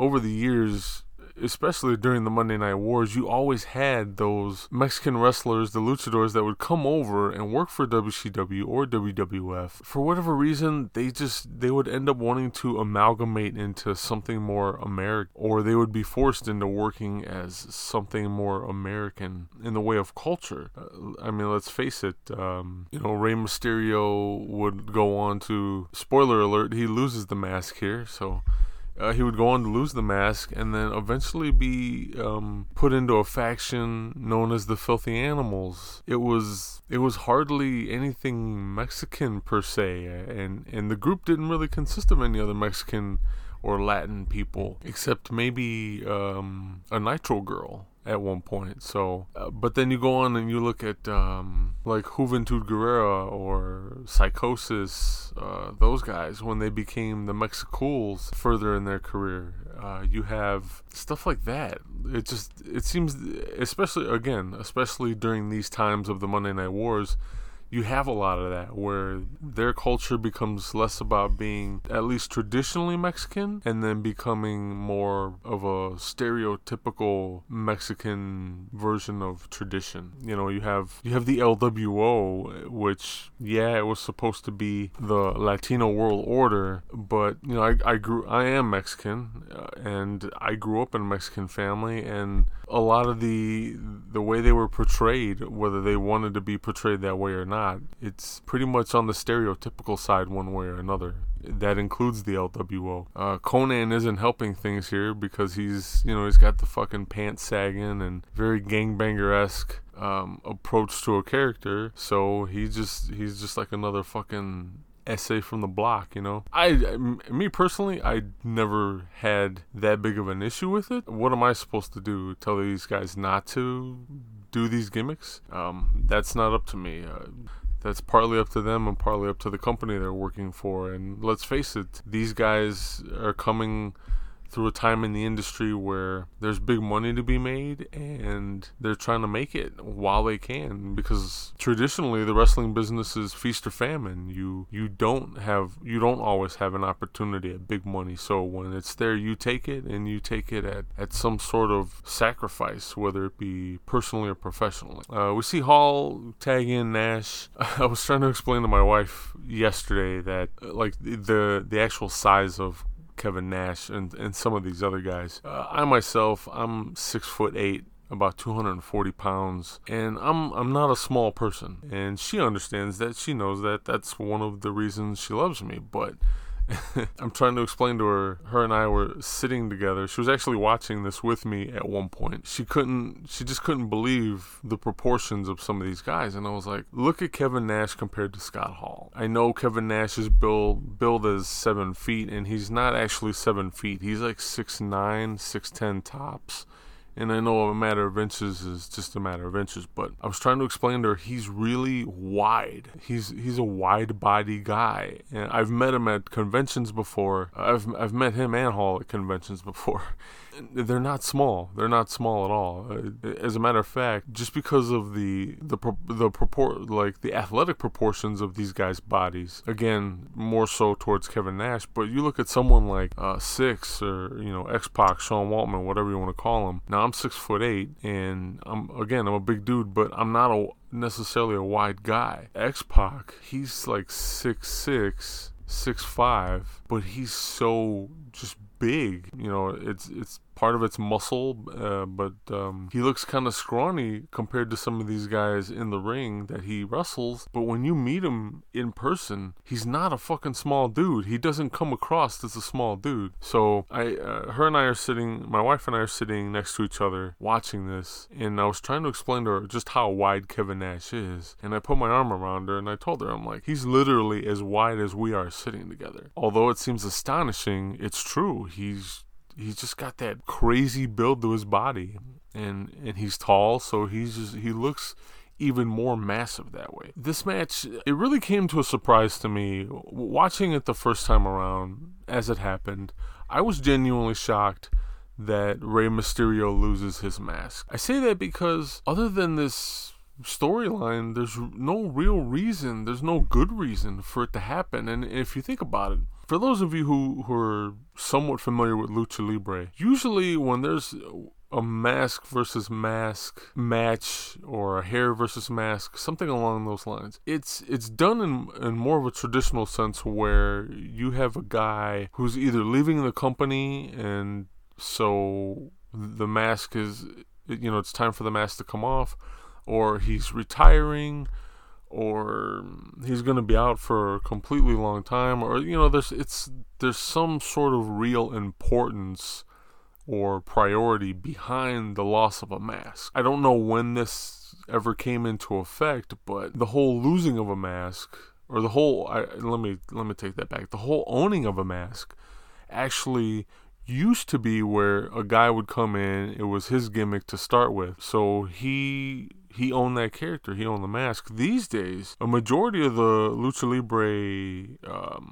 Over the years, especially during the Monday Night Wars, you always had those Mexican wrestlers, the luchadors, that would come over and work for WCW or WWF. For whatever reason, they would end up wanting to amalgamate into something more American, or they would be forced into working as something more American in the way of culture. I mean, let's face it, Rey Mysterio would go on to, spoiler alert, he loses the mask here, so... he would go on to lose the mask and then eventually be put into a faction known as the Filthy Animals. It was hardly anything Mexican per se, and the group didn't really consist of any other Mexican or Latin people, except maybe a Nitro Girl at one point. So, but then you go on and you look at like Juventud Guerrera or Psychosis, those guys, when they became the Mexicools further in their career. You have stuff like that. It seems, especially during these times of the Monday Night Wars, you have a lot of that, where their culture becomes less about being at least traditionally Mexican and then becoming more of a stereotypical Mexican version of tradition. You have the LWO, which, yeah, it was supposed to be the Latino World Order, but I am Mexican, and I grew up in a Mexican family, and a lot of the way they were portrayed, whether they wanted to be portrayed that way or not, it's pretty much on the stereotypical side one way or another. That includes the LWO. Konnan isn't helping things here because he's got the fucking pants sagging and very gangbanger-esque approach to a character. So he's just like another fucking essay from the block, me personally, I never had that big of an issue with it. What am I supposed to do? Tell these guys not to do these gimmicks? That's not up to me. That's partly up to them and partly up to the company they're working for. And let's face it, these guys are coming through a time in the industry where there's big money to be made, and they're trying to make it while they can, because traditionally the wrestling business is feast or famine. You don't always have an opportunity at big money, so when it's there, you take it, and you take it at some sort of sacrifice, whether it be personally or professionally. We see Hall tag in Nash. I was trying to explain to my wife yesterday that the actual size of Kevin Nash and some of these other guys. I myself, I'm 6'8", about 240 pounds, and I'm not a small person. And she understands that. She knows that. That's one of the reasons she loves me. But I'm trying to explain to her. Her and I were sitting together. She was actually watching this with me at one point. She just couldn't believe the proportions of some of these guys. And I was like, look at Kevin Nash compared to Scott Hall. I know Kevin Nash is billed as 7 feet, and he's not actually 7 feet. He's like 6'9", 6'10" tops. And I know a matter of inches is just a matter of inches, but I was trying to explain to her, he's really wide. He's a wide body guy. And I've met him at conventions before. I've met him and Hall at conventions before. They're not small. They're not small at all. As a matter of fact, just because of the athletic proportions of these guys' bodies, again, more so towards Kevin Nash. But you look at someone like Six or X-Pac, Sean Waltman, whatever you want to call him. Now I'm 6'8", and I'm a big dude, but I'm not necessarily a wide guy. X-Pac, he's like 6'6", 6'5", but he's so just big. It's part of its muscle, but he looks kind of scrawny compared to some of these guys in the ring that he wrestles. But when you meet him in person, he's not a fucking small dude. He doesn't come across as a small dude. So my wife and I are sitting next to each other watching this, and I was trying to explain to her just how wide Kevin Nash is. And I put my arm around her and I told her, I'm like, he's literally as wide as we are sitting together. Although it seems astonishing, it's true. He's just got that crazy build to his body, and he's tall, so he looks even more massive that way. This match, it really came to a surprise to me. Watching it the first time around, as it happened, I was genuinely shocked that Rey Mysterio loses his mask. I say that because other than this storyline, there's no real reason, there's no good reason for it to happen. And if you think about it, for those of you who are somewhat familiar with Lucha Libre, usually when there's a mask versus mask match or a hair versus mask, something along those lines, it's done in more of a traditional sense where you have a guy who's either leaving the company, and so the mask is, you know, it's time for the mask to come off, or he's retiring, or he's going to be out for a completely long time, or, you know, there's some sort of real importance or priority behind the loss of a mask. I don't know when this ever came into effect, but the whole losing of a mask, or the whole, let me take that back, the whole owning of a mask actually used to be where a guy would come in, it was his gimmick to start with, so he owned that character, he owned the mask. These days, a majority of the Lucha Libre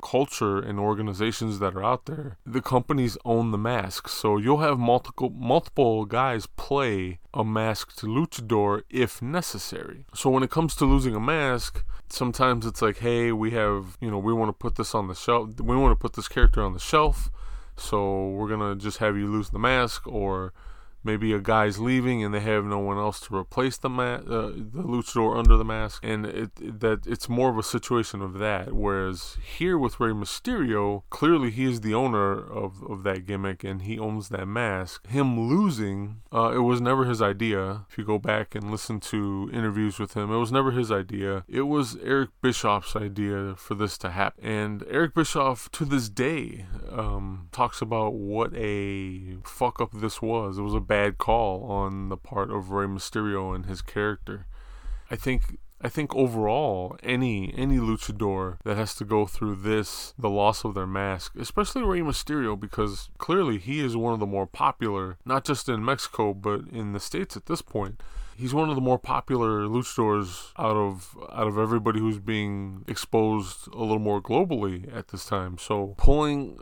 culture and organizations that are out there, the companies own the mask, so you'll have multiple guys play a masked luchador if necessary. So when it comes to losing a mask, sometimes it's like, hey, we have, you know, we want to put this on the shelf, we want to put this character on the shelf, so we're going to just have you lose the mask. Or maybe a guy's leaving and they have no one else to replace the luchador under the mask. And it's more of a situation of that. Whereas here with Rey Mysterio, clearly he is the owner of that gimmick and he owns that mask. Him losing, it was never his idea. If you go back and listen to interviews with him, it was never his idea. It was Eric Bischoff's idea for this to happen. And Eric Bischoff, to this day, talks about what a fuck up this was. It was a bad call on the part of Rey Mysterio and his character. I think overall, any luchador that has to go through this, the loss of their mask, especially Rey Mysterio, because clearly he is one of the more popular, not just in Mexico, but in the States at this point. He's one of the more popular luchadors out of everybody who's being exposed a little more globally at this time. So pulling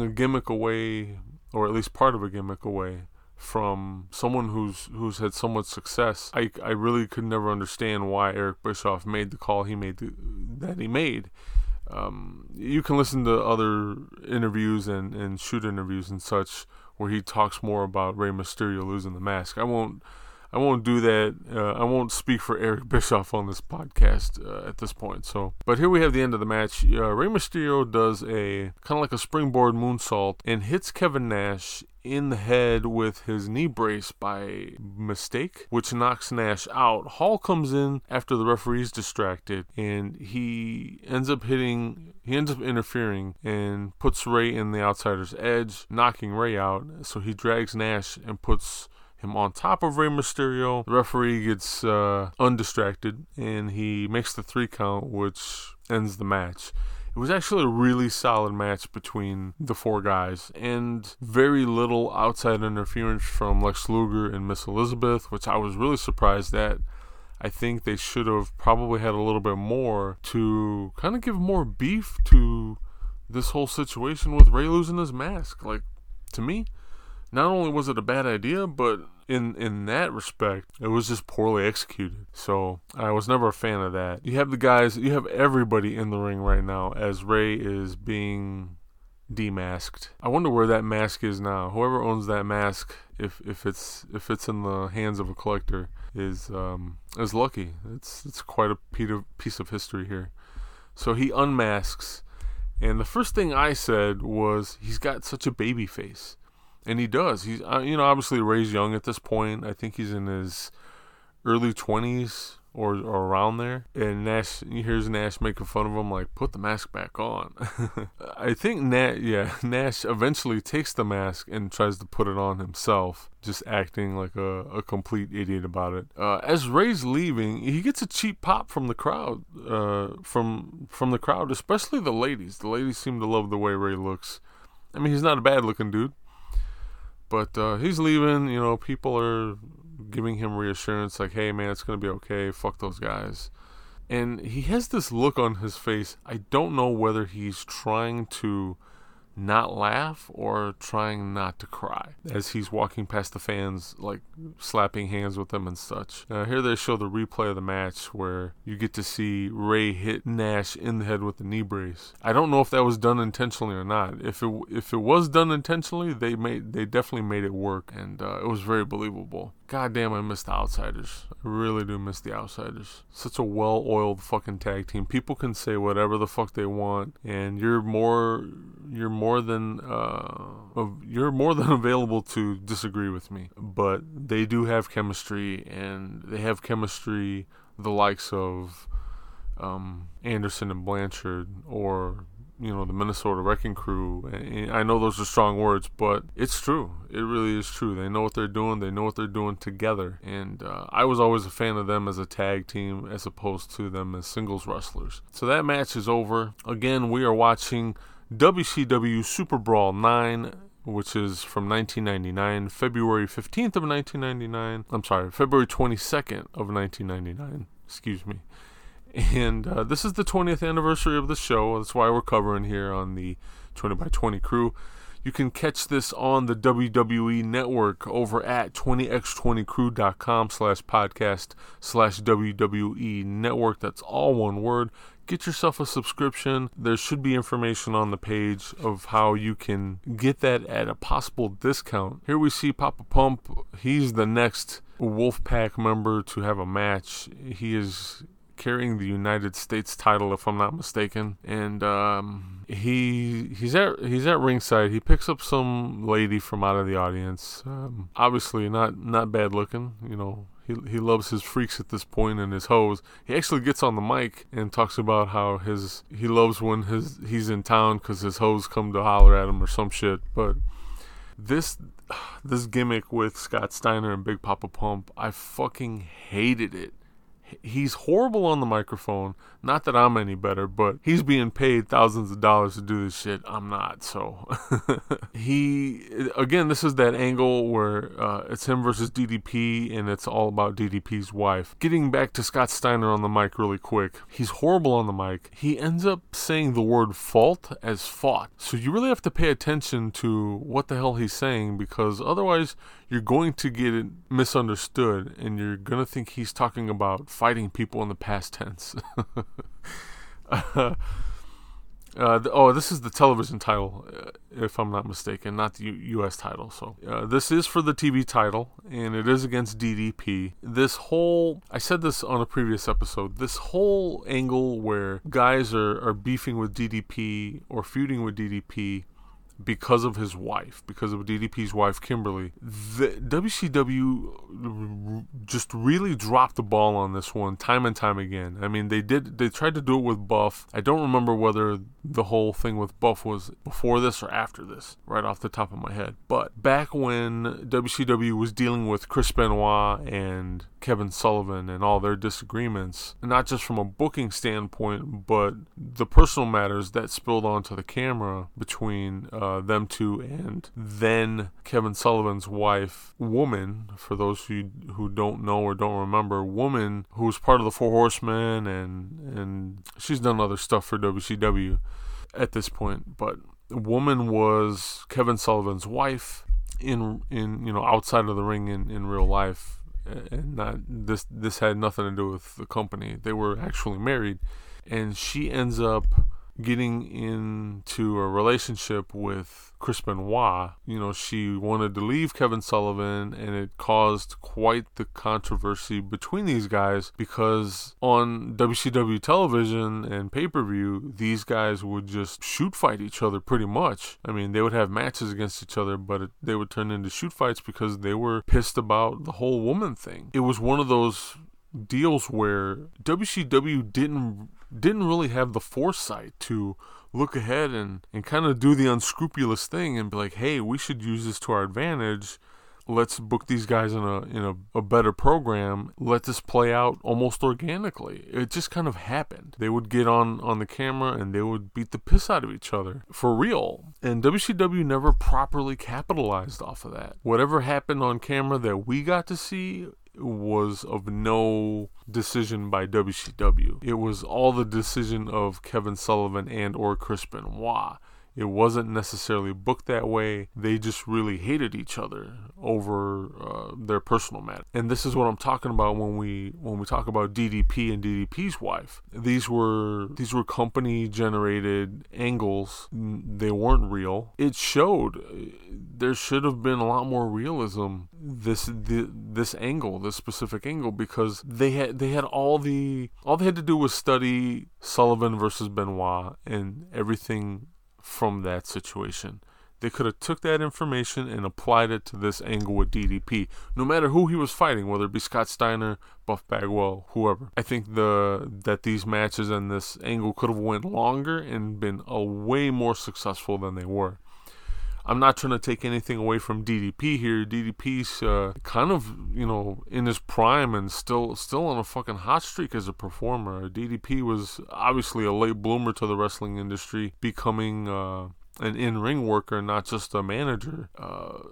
a gimmick away, or at least part of a gimmick away, from someone who's had so much success, I really could never understand why Eric Bischoff made the call he made. You can listen to other interviews and shoot interviews and such where he talks more about Rey Mysterio losing the mask. I won't do that. I won't speak for Eric Bischoff on this podcast at this point. So, but here we have the end of the match. Rey Mysterio does a kind of like a springboard moonsault and hits Kevin Nash in the head with his knee brace by mistake, which knocks Nash out. Hall comes in after the referee's distracted, and he ends up interfering and puts Rey in the outsider's edge, knocking Rey out. So he drags Nash and puts him on top of Rey Mysterio. The referee gets undistracted, and he makes the 3 count, which ends the match. It was actually a really solid match between the four guys, and very little outside interference from Lex Luger and Miss Elizabeth, which I was really surprised at. I think they should have probably had a little bit more to kind of give more beef to this whole situation with Rey losing his mask. Like, to me, not only was it a bad idea, but in that respect, it was just poorly executed. So I was never a fan of that. You have everybody in the ring right now as Rey is being demasked. I wonder where that mask is now. Whoever owns that mask, if it's in the hands of a collector, is lucky. It's quite a piece of history here. So he unmasks, and the first thing I said was, he's got such a baby face. And he does. He's, you know, obviously Rey's young at this point. I think he's in his early 20s or around there. And Nash making fun of him, like, put the mask back on. I think Nash eventually takes the mask and tries to put it on himself, just acting like a complete idiot about it. As Rey's leaving, he gets a cheap pop from the crowd, especially the ladies. The ladies seem to love the way Rey looks. I mean, he's not a bad-looking dude. But he's leaving, you know, people are giving him reassurance, like, hey, man, it's going to be okay, fuck those guys. And he has this look on his face. I don't know whether he's trying to not laugh or trying not to cry as he's walking past the fans, like slapping hands with them and such. Here they show the replay of the match where you get to see Rey hit Nash in the head with the knee brace. I don't know if that was done intentionally or not. If it was done intentionally, they definitely made it work, and it was very believable. God damn, I miss the Outsiders. I really do miss the Outsiders. Such a well-oiled fucking tag team. People can say whatever the fuck they want, and you're more than available to disagree with me. But they do have chemistry, and they have chemistry the likes of Anderson and Blanchard, or the Minnesota Wrecking Crew. And I know those are strong words, but it's true. It really is true. They know what they're doing. They know what they're doing together. And I was always a fan of them as a tag team as opposed to them as singles wrestlers. So that match is over. Again, we are watching WCW Super Brawl 9, which is from 1999, February 15th of 1999. I'm sorry, February 22nd of 1999. Excuse me. And this is the 20th anniversary of the show. That's why we're covering here on the 20x20 crew. You can catch this on the WWE Network over at 20x20crew.com/podcast/WWE Network. That's all one word. Get yourself a subscription. There should be information on the page of how you can get that at a possible discount. Here we see Papa Pump. He's the next Wolfpack member to have a match. He is carrying the United States title, if I'm not mistaken, and he's at ringside. He picks up some lady from out of the audience. Obviously, not bad looking. He loves his freaks at this point and his hoes. He actually gets on the mic and talks about how he loves when he's in town because his hoes come to holler at him or some shit. But this gimmick with Scott Steiner and Big Papa Pump, I fucking hated it. He's horrible on the microphone. Not that I'm any better, but he's being paid thousands of dollars to do this shit. I'm not, so. This is that angle where it's him versus DDP, and it's all about DDP's wife. Getting back to Scott Steiner on the mic really quick. He's horrible on the mic. He ends up saying the word fault as fought. So you really have to pay attention to what the hell he's saying, because otherwise you're going to get it misunderstood, and you're going to think he's talking about fighting people in the past tense. This is the television title, if I'm not mistaken, not the U.S. title. So this is for the TV title, and it is against DDP. I said this on a previous episode, this whole angle where guys are beefing with DDP or feuding with DDP because of DDP's wife, Kimberly. The WCW just really dropped the ball on this one time and time again. I mean, they tried to do it with Buff. I don't remember whether the whole thing with Buff was before this or after this, right off the top of my head. But back when WCW was dealing with Chris Benoit and Kevin Sullivan and all their disagreements, not just from a booking standpoint, but the personal matters that spilled onto the camera between them two and then Kevin Sullivan's wife, Woman, for those who don't know or don't remember, Woman, who was part of the Four Horsemen, and she's done other stuff for WCW at this point, but Woman was Kevin Sullivan's wife in outside of the ring in real life. And this had nothing to do with the company. They were actually married, and she ends up getting into a relationship with Chris Benoit. She wanted to leave Kevin Sullivan, and it caused quite the controversy between these guys, because on WCW television and pay-per-view, these guys would just shoot fight each other pretty much. I mean, they would have matches against each other, but they would turn into shoot fights because they were pissed about the whole Woman thing. It was one of those deals where WCW didn't really have the foresight to look ahead and kind of do the unscrupulous thing and be like, hey, we should use this to our advantage. Let's book these guys in a better program. Let this play out almost organically. It just kind of happened. They would get on the camera and they would beat the piss out of each other. For real. And WCW never properly capitalized off of that. Whatever happened on camera that we got to see was of no decision by WCW. It was all the decision of Kevin Sullivan and or Chris Benoit. It wasn't necessarily booked that way. They just really hated each other over their personal matter. And this is what I'm talking about when we talk about DDP and DDP's wife. These were company generated angles. They weren't real. It showed. There should have been a lot more realism this specific angle because they had all they had to do was study Sullivan versus Benoit and everything from that situation. They could have took that information and applied it to this angle with DDP, no matter who he was fighting, whether it be Scott Steiner, Buff Bagwell, whoever. I think that these matches and this angle could have went longer and been a way more successful than they were. I'm not trying to take anything away from DDP here. DDP's kind of, in his prime and still on a fucking hot streak as a performer. DDP was obviously a late bloomer to the wrestling industry, becoming an in-ring worker, not just a manager.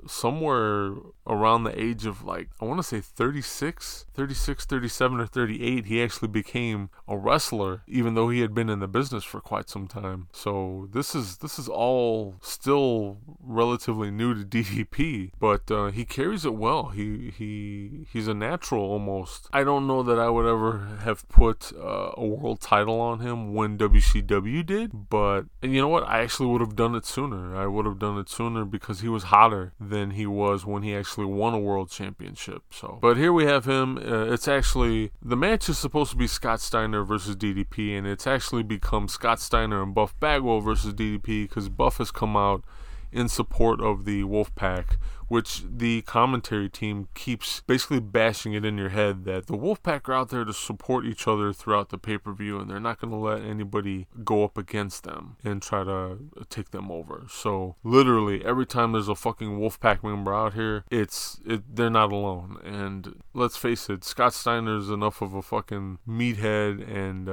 Somewhere around the age of, I want to say 36, 37, or 38, he actually became a wrestler, even though he had been in the business for quite some time. So this is all still relatively new to DDP, but he carries it well. He's a natural almost. I don't know that I would ever have put a world title on him when WCW did, but and you know what? I actually would have done it sooner. I would have done it sooner because he was hotter than he was when he actually won a world championship. So, but here we have him. It's actually, the match is supposed to be Scott Steiner versus DDP, and it's actually become Scott Steiner and Buff Bagwell versus DDP because Buff has come out in support of the Wolfpack, which the commentary team keeps basically bashing it in your head that the Wolfpack are out there to support each other throughout the pay-per-view, and they're not going to let anybody go up against them and try to take them over. So literally every time there's a fucking Wolfpack member out here, they're not alone. And let's face it, Scott Steiner's enough of a fucking meathead and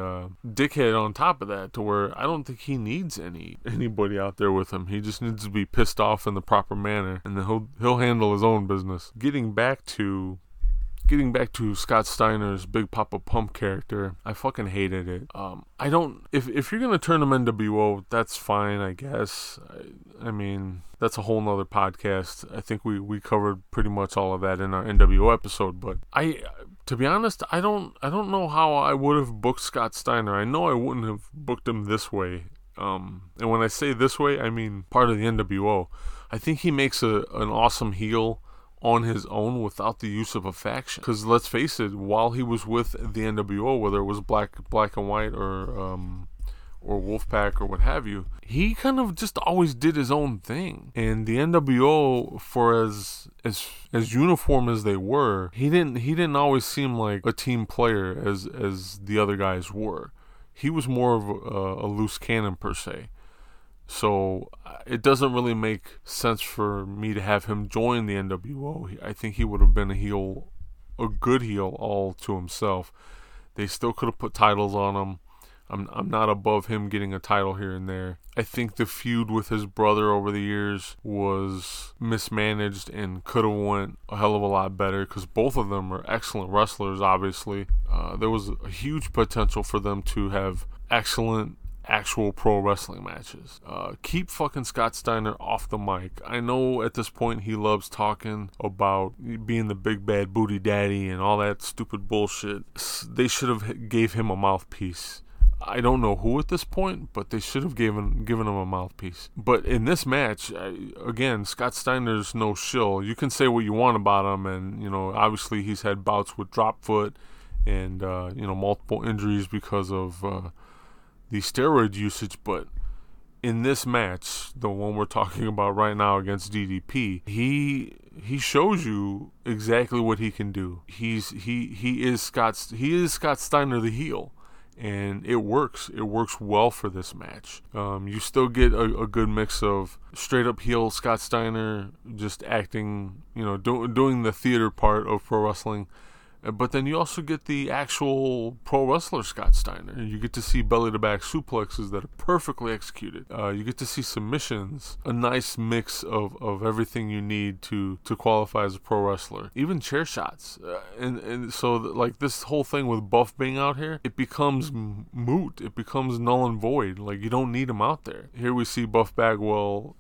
dickhead on top of that to where I don't think he needs anybody out there with him. He just needs to be pissed off in the proper manner, and then he'll handle his own business. Getting back to Scott Steiner's Big Papa Pump character, I fucking hated it. I don't. If you're gonna turn him NWO, that's fine, I guess. I mean, that's a whole nother podcast. I think we covered pretty much all of that in our NWO episode. But to be honest, I don't know how I would have booked Scott Steiner. I know I wouldn't have booked him this way. And when I say this way, I mean part of the NWO. I think he makes an awesome heel on his own without the use of a faction. Because let's face it, while he was with the NWO, whether it was black and white or Wolfpack or what have you, he kind of just always did his own thing. And the NWO, for as uniform as they were, he didn't always seem like a team player as the other guys were. He was more of a loose cannon per se. So it doesn't really make sense for me to have him join the NWO. I think he would have been a good heel all to himself. They still could have put titles on him. I'm not above him getting a title here and there. I think the feud with his brother over the years was mismanaged and could have went a hell of a lot better because both of them are excellent wrestlers, obviously. There was a huge potential for them to have excellent actual pro wrestling matches. Keep fucking Scott Steiner off the mic. I know at this point he loves talking about being the big bad booty daddy and all that stupid bullshit. They should have gave him a mouthpiece. I don't know who at this point, but they should have given him a mouthpiece. But in this match, again, Scott Steiner's no shill. You can say what you want about him, and obviously he's had bouts with drop foot and multiple injuries because of the steroid usage. But in this match, the one we're talking about right now against DDP, he shows you exactly what he can do. He is Scott Steiner the heel. And it works. It works well for this match. You still get a good mix of straight-up heel Scott Steiner just acting, doing the theater part of pro wrestling, But then you also get the actual pro wrestler Scott Steiner. You get to see belly-to-back suplexes that are perfectly executed. You get to see submissions, a nice mix of everything you need to qualify as a pro wrestler. Even chair shots. And so this whole thing with Buff being out here, it becomes moot. It becomes null and void. Like, you don't need him out there. Here we see Buff Bagwell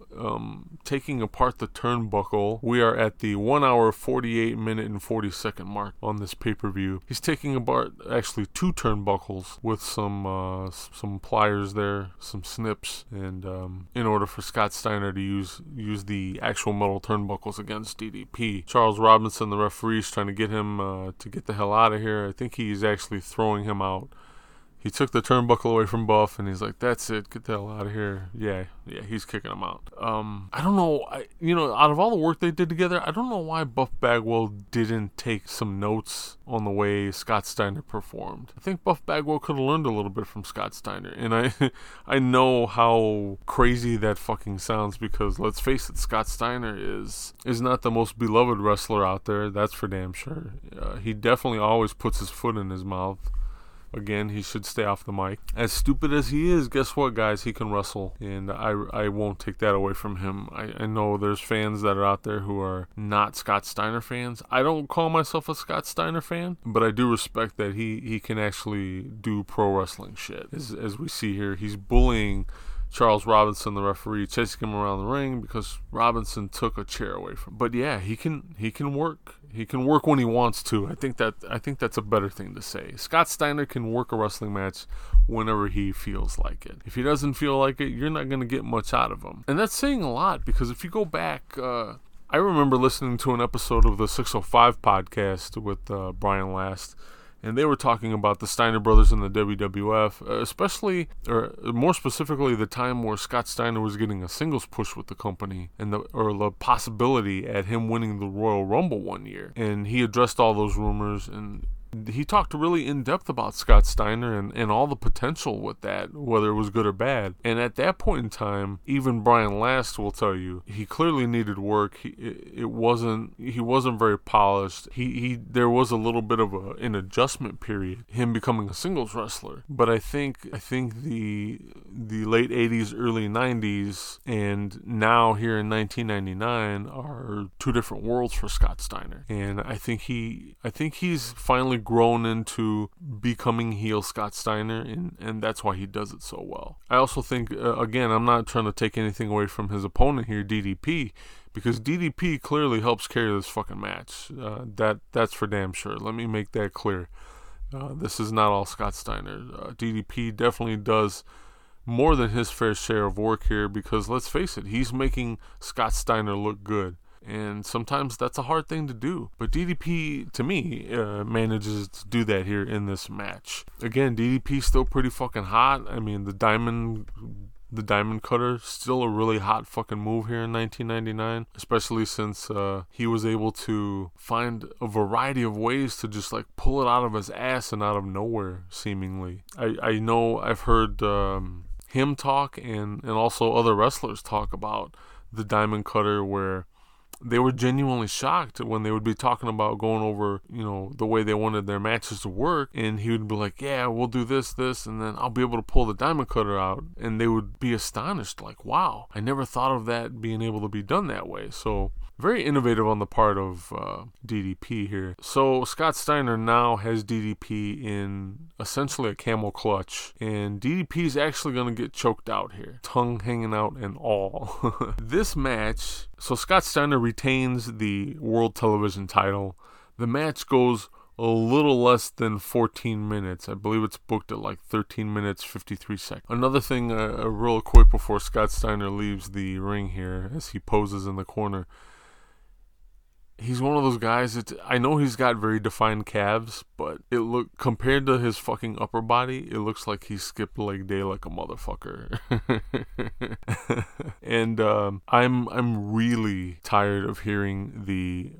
taking apart the turnbuckle. We are at the 1 hour, 48 minute, and 40 second mark on this pay-per-view. He's taking apart actually two turnbuckles with some pliers there, some snips, and in order for Scott Steiner to use the actual metal turnbuckles against DDP. Charles Robinson, the referee, is trying to get him to get the hell out of here. I think he's actually throwing him out. He took the turnbuckle away from Buff, and he's like, that's it, get the hell out of here. Yeah, he's kicking him out. I don't know, out of all the work they did together, I don't know why Buff Bagwell didn't take some notes on the way Scott Steiner performed. I think Buff Bagwell could have learned a little bit from Scott Steiner, and I know how crazy that fucking sounds, because let's face it, Scott Steiner is not the most beloved wrestler out there, that's for damn sure. He definitely always puts his foot in his mouth. Again, he should stay off the mic. As stupid as he is, guess what, guys? He can wrestle, and I won't take that away from him. I know there's fans that are out there who are not Scott Steiner fans. I don't call myself a Scott Steiner fan, but I do respect that he can actually do pro wrestling shit. As we see here, he's bullying Charles Robinson, the referee, chasing him around the ring because Robinson took a chair away from him. But yeah, he can work. He can work when he wants to. I think that's a better thing to say. Scott Steiner can work a wrestling match whenever he feels like it. If he doesn't feel like it, you're not going to get much out of him. And that's saying a lot, because if you go back, I remember listening to an episode of the 605 podcast with Brian Last, and they were talking about the Steiner brothers in the WWF, especially, or more specifically, the time where Scott Steiner was getting a singles push with the company, or the possibility at him winning the Royal Rumble one year. And he addressed all those rumors, and he talked really in depth about Scott Steiner and all the potential with that, whether it was good or bad. And at that point in time, even Brian Last will tell you he clearly needed work. He wasn't very polished. There was a little bit of an adjustment period, him becoming a singles wrestler. But I think the late 80s, early 90s, and now here in 1999 are two different worlds for Scott Steiner. And I think he's finally grown into becoming heel Scott Steiner, and that's why he does it so well. I also think, again, I'm not trying to take anything away from his opponent here, DDP, because DDP clearly helps carry this fucking match. That's for damn sure. Let me make that clear. This is not all Scott Steiner. DDP definitely does more than his fair share of work here, because let's face it, he's making Scott Steiner look good. And sometimes that's a hard thing to do. But DDP, to me, manages to do that here in this match. Again, DDP's still pretty fucking hot. I mean, the diamond cutter, still a really hot fucking move here in 1999. Especially since he was able to find a variety of ways to just like pull it out of his ass and out of nowhere, seemingly. I know I've heard him talk and also other wrestlers talk about the diamond cutter, where they were genuinely shocked when they would be talking about going over, the way they wanted their matches to work. And he would be like, yeah, we'll do this, and then I'll be able to pull the diamond cutter out. And they would be astonished, like, wow, I never thought of that being able to be done that way. So very innovative on the part of DDP here. So Scott Steiner now has DDP in essentially a camel clutch, and DDP's actually going to get choked out here, tongue hanging out and all. This match, so Scott Steiner retains the World Television title. The match goes a little less than 14 minutes. I believe it's booked at like 13 minutes, 53 seconds. Another thing, a real quick before Scott Steiner leaves the ring here as he poses in the corner. He's one of those guys that, I know he's got very defined calves, but compared to his fucking upper body, it looks like he skipped leg day like a motherfucker. And I'm really tired of hearing the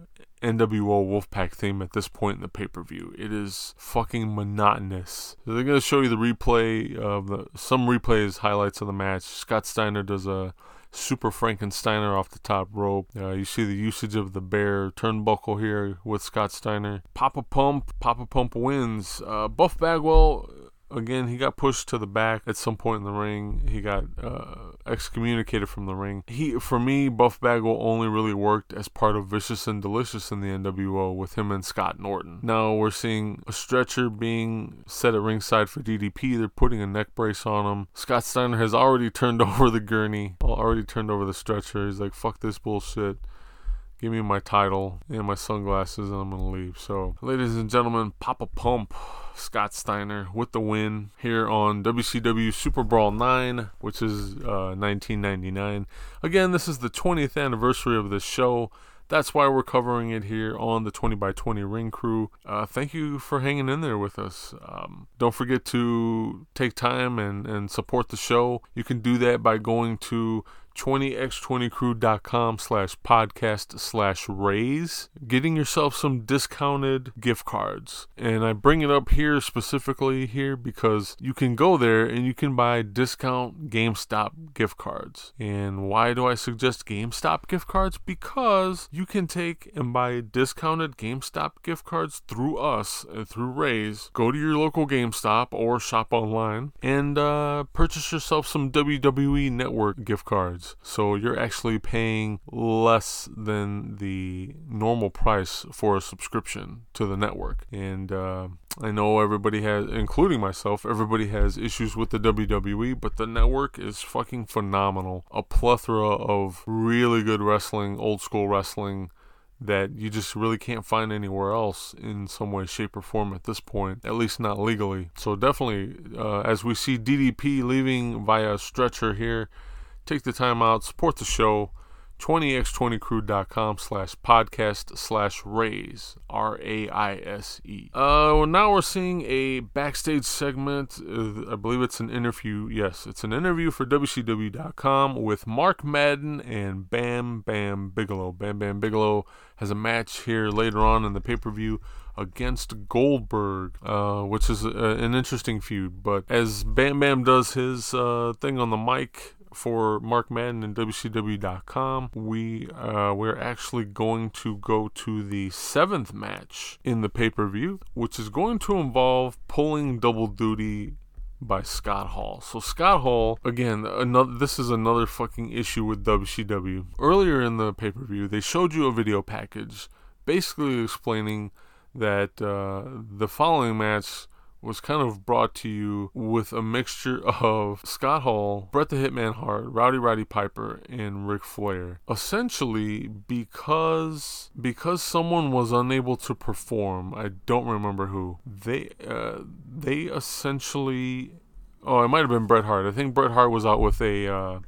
NWO Wolfpack theme at this point in the pay-per-view. It is fucking monotonous. They're going to show you the replay of some replays, highlights of the match. Scott Steiner does a Super Frankensteiner off the top rope. You see the usage of the bear turnbuckle here with Scott Steiner. Papa Pump wins. Buff Bagwell, again, he got pushed to the back at some point in the ring. He got excommunicated from the ring. For me, Buff Bagwell only really worked as part of Vicious and Delicious in the NWO with him and Scott Norton. Now we're seeing a stretcher being set at ringside for DDP. They're putting a neck brace on him. Scott Steiner has already turned over the gurney, already turned over the stretcher. He's like, fuck this bullshit. Give me my title and my sunglasses and I'm going to leave. So, ladies and gentlemen, Papa Pump, Scott Steiner with the win here on WCW Super Brawl 9, which is 1999. Again, this is the 20th anniversary of this show. That's why we're covering it here on the 20x20 Ring Crew. Thank you for hanging in there with us. Don't forget to take time and support the show. You can do that by going to 20x20crew.com/podcast/raise, getting yourself some discounted gift cards. And I bring it up here specifically here because you can go there and you can buy discount GameStop gift cards. And why do I suggest GameStop gift cards? Because you can take and buy discounted GameStop gift cards through us and through Raise. Go to your local GameStop or shop online and purchase yourself some WWE Network gift cards. So you're actually paying less than the normal price for a subscription to the network. And I know everybody has, including myself, everybody has issues with the WWE, but the network is fucking phenomenal. A plethora of really good wrestling, old school wrestling, that you just really can't find anywhere else in some way, shape, or form at this point, at least not legally. So definitely, as we see DDP leaving via stretcher here, take the time out, support the show, 20x20crew.com/podcast/raise, R-A-I-S-E. Well, now we're seeing a backstage segment. I believe it's an interview. Yes, it's an interview for WCW.com with Mark Madden and Bam Bam Bigelow. Bam Bam Bigelow has a match here later on in the pay-per-view against Goldberg, which is an interesting feud. But as Bam Bam does his thing on the mic for Mark Madden and WCW.com, we're actually going to go to the 7th match in the pay-per-view, which is going to involve pulling double duty by Scott Hall. So Scott Hall, again, this is another fucking issue with WCW. Earlier in the pay-per-view, they showed you a video package basically explaining that the following match was kind of brought to you with a mixture of Scott Hall, Bret the Hitman Hart, Rowdy Roddy Piper, and Ric Flair. Essentially, because someone was unable to perform, I don't remember who, they essentially, it might have been Bret Hart. I think Bret Hart was out with a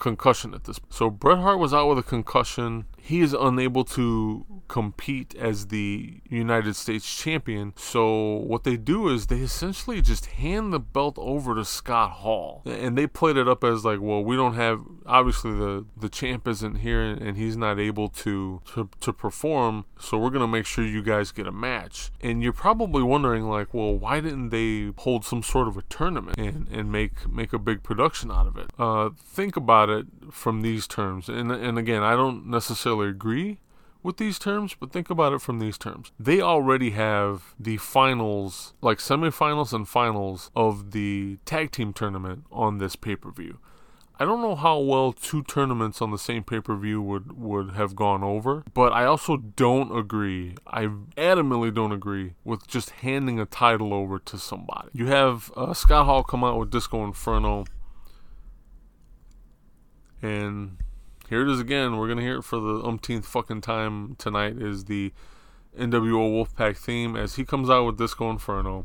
concussion at this. So Bret Hart was out with a concussion. He is unable to compete as the United States champion. So what they do is they essentially just hand the belt over to Scott Hall. And they played it up as like, well, we don't have, obviously the champ isn't here and he's not able to perform. So we're going to make sure you guys get a match. And you're probably wondering like, well, why didn't they hold some sort of a tournament and make a big production out of it? Think about it from these terms. And again, I don't necessarily agree with these terms, but think about it from these terms. They already have the finals, like semifinals and finals of the tag team tournament on this pay-per-view. I don't know how well 2 tournaments on the same pay-per-view would have gone over, but I also don't agree. I adamantly don't agree with just handing a title over to somebody. You have Scott Hall come out with Disco Inferno, and here it is again. We're going to hear it for the umpteenth fucking time tonight, is the NWO Wolfpack theme as he comes out with Disco Inferno.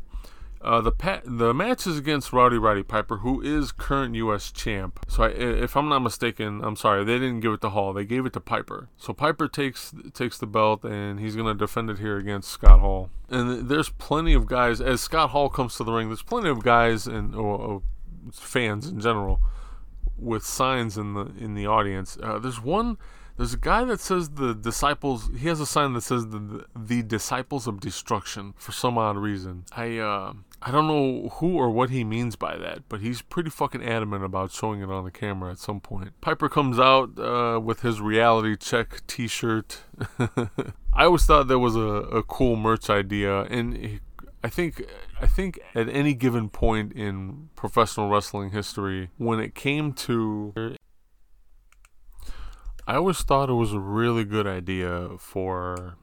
The match is against Rowdy Roddy Piper, who is current U.S. champ. So if I'm not mistaken, I'm sorry, they didn't give it to Hall. They gave it to Piper. So Piper takes the belt, and he's going to defend it here against Scott Hall. And there's plenty of guys. As Scott Hall comes to the ring, there's plenty of guys and fans in general with signs in the audience. There's a guy that says the disciples. He has a sign that says the disciples of destruction for some odd reason. I I don't know who or what he means by that, but he's pretty fucking adamant about showing it on the camera at some point. Piper comes out with his reality check t-shirt. I always thought that was a cool merch idea, and I think at any given point in professional wrestling history, when it came to... I always thought it was a really good idea for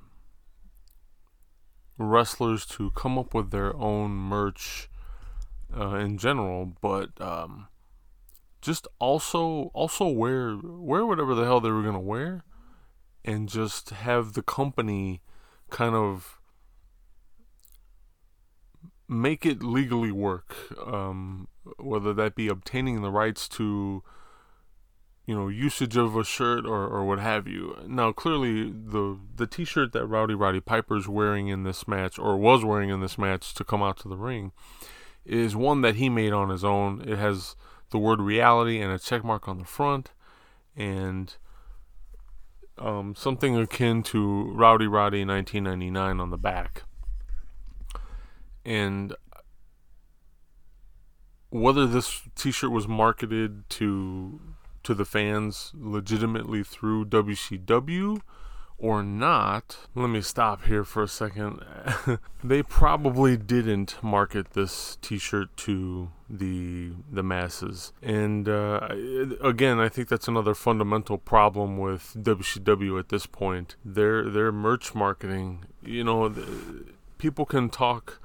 wrestlers to come up with their own merch in general, but just also wear whatever the hell they were gonna wear, and just have the company kind of make it legally work, whether that be obtaining the rights to, you know, usage of a shirt or what have you. Now, clearly, the t-shirt that Rowdy Roddy Piper's wearing in this match, or was wearing in this match to come out to the ring, is one that he made on his own. It has the word reality and a check mark on the front, and something akin to Rowdy Roddy 1999 on the back. And whether this t-shirt was marketed to the fans legitimately through WCW or not, let me stop here for a second. They probably didn't market this t-shirt to the masses, and again, I think that's another fundamental problem with WCW at this point. Their merch marketing, you know, people can talk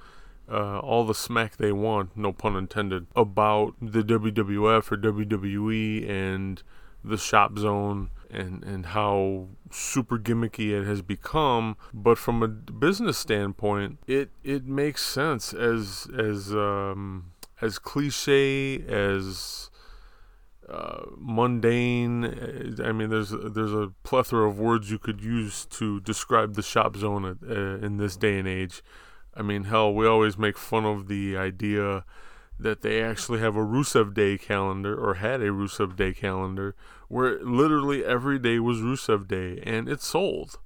all the smack they want, no pun intended, about the WWF or WWE and the Shop Zone and how super gimmicky it has become, but from a business standpoint, it makes sense. As cliche as mundane, I mean, there's a plethora of words you could use to describe the Shop Zone in this day and age. I mean, hell, we always make fun of the idea that they actually have a Rusev Day calendar, or had a Rusev Day calendar, where literally every day was Rusev Day, and it sold.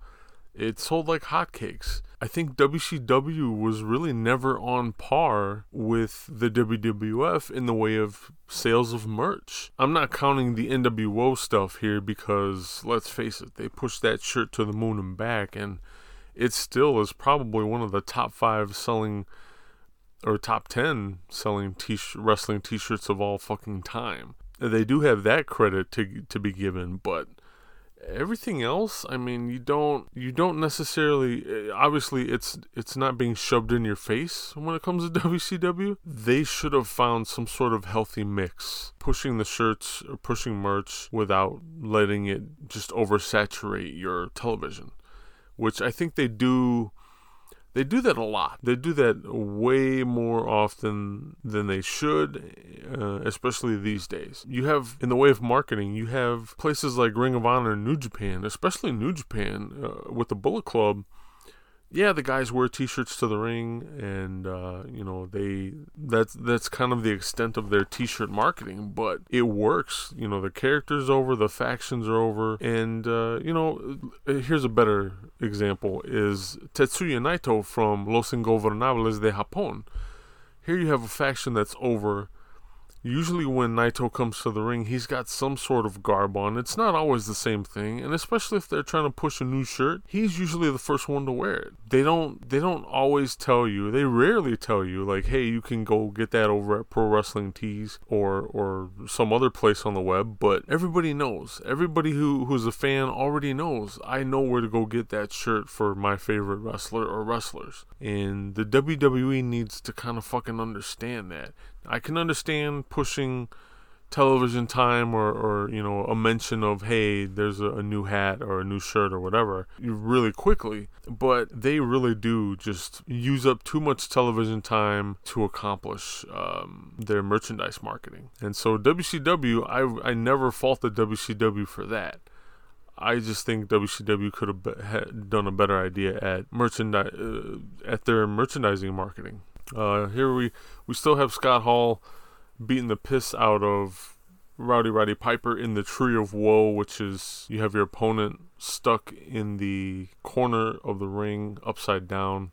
It sold like hotcakes. I think WCW was really never on par with the WWF in the way of sales of merch. I'm not counting the NWO stuff here because, let's face it, they pushed that shirt to the moon and back, and it still is probably one of the top 5 selling, or top 10 selling wrestling t-shirts of all fucking time. They do have that credit to be given, but everything else, I mean, you don't necessarily. Obviously, it's not being shoved in your face when it comes to WCW. They should have found some sort of healthy mix, pushing the shirts, or pushing merch without letting it just oversaturate your television, which I think they do. They do that a lot. They do that way more often than they should, especially these days. You have, in the way of marketing, you have places like Ring of Honor and New Japan, especially New Japan, with the Bullet Club. Yeah, the guys wear t-shirts to the ring, and you know, that's kind of the extent of their t-shirt marketing, but it works. You know, the character's over, the factions are over, and you know, here's a better example is Tetsuya Naito from Los Ingobernables de Japón. Here you have a faction that's over. Usually when Naito comes to the ring, he's got some sort of garb on. It's not always the same thing, and especially if they're trying to push a new shirt, he's usually the first one to wear it. They don't always tell you. They rarely tell you, like, hey, you can go get that over at Pro Wrestling Tees or some other place on the web, but everybody knows. Everybody who's a fan already knows, I know where to go get that shirt for my favorite wrestler or wrestlers. And the WWE needs to kind of fucking understand that. I can understand pushing television time or you know, a mention of, hey, there's a new hat or a new shirt or whatever really quickly, but they really do just use up too much television time to accomplish their merchandise marketing. And so WCW, I never faulted WCW for that. I just think WCW could have done a better idea at at their merchandising marketing. Here we still have Scott Hall beating the piss out of Rowdy Roddy Piper in the Tree of Woe, which is you have your opponent stuck in the corner of the ring upside down.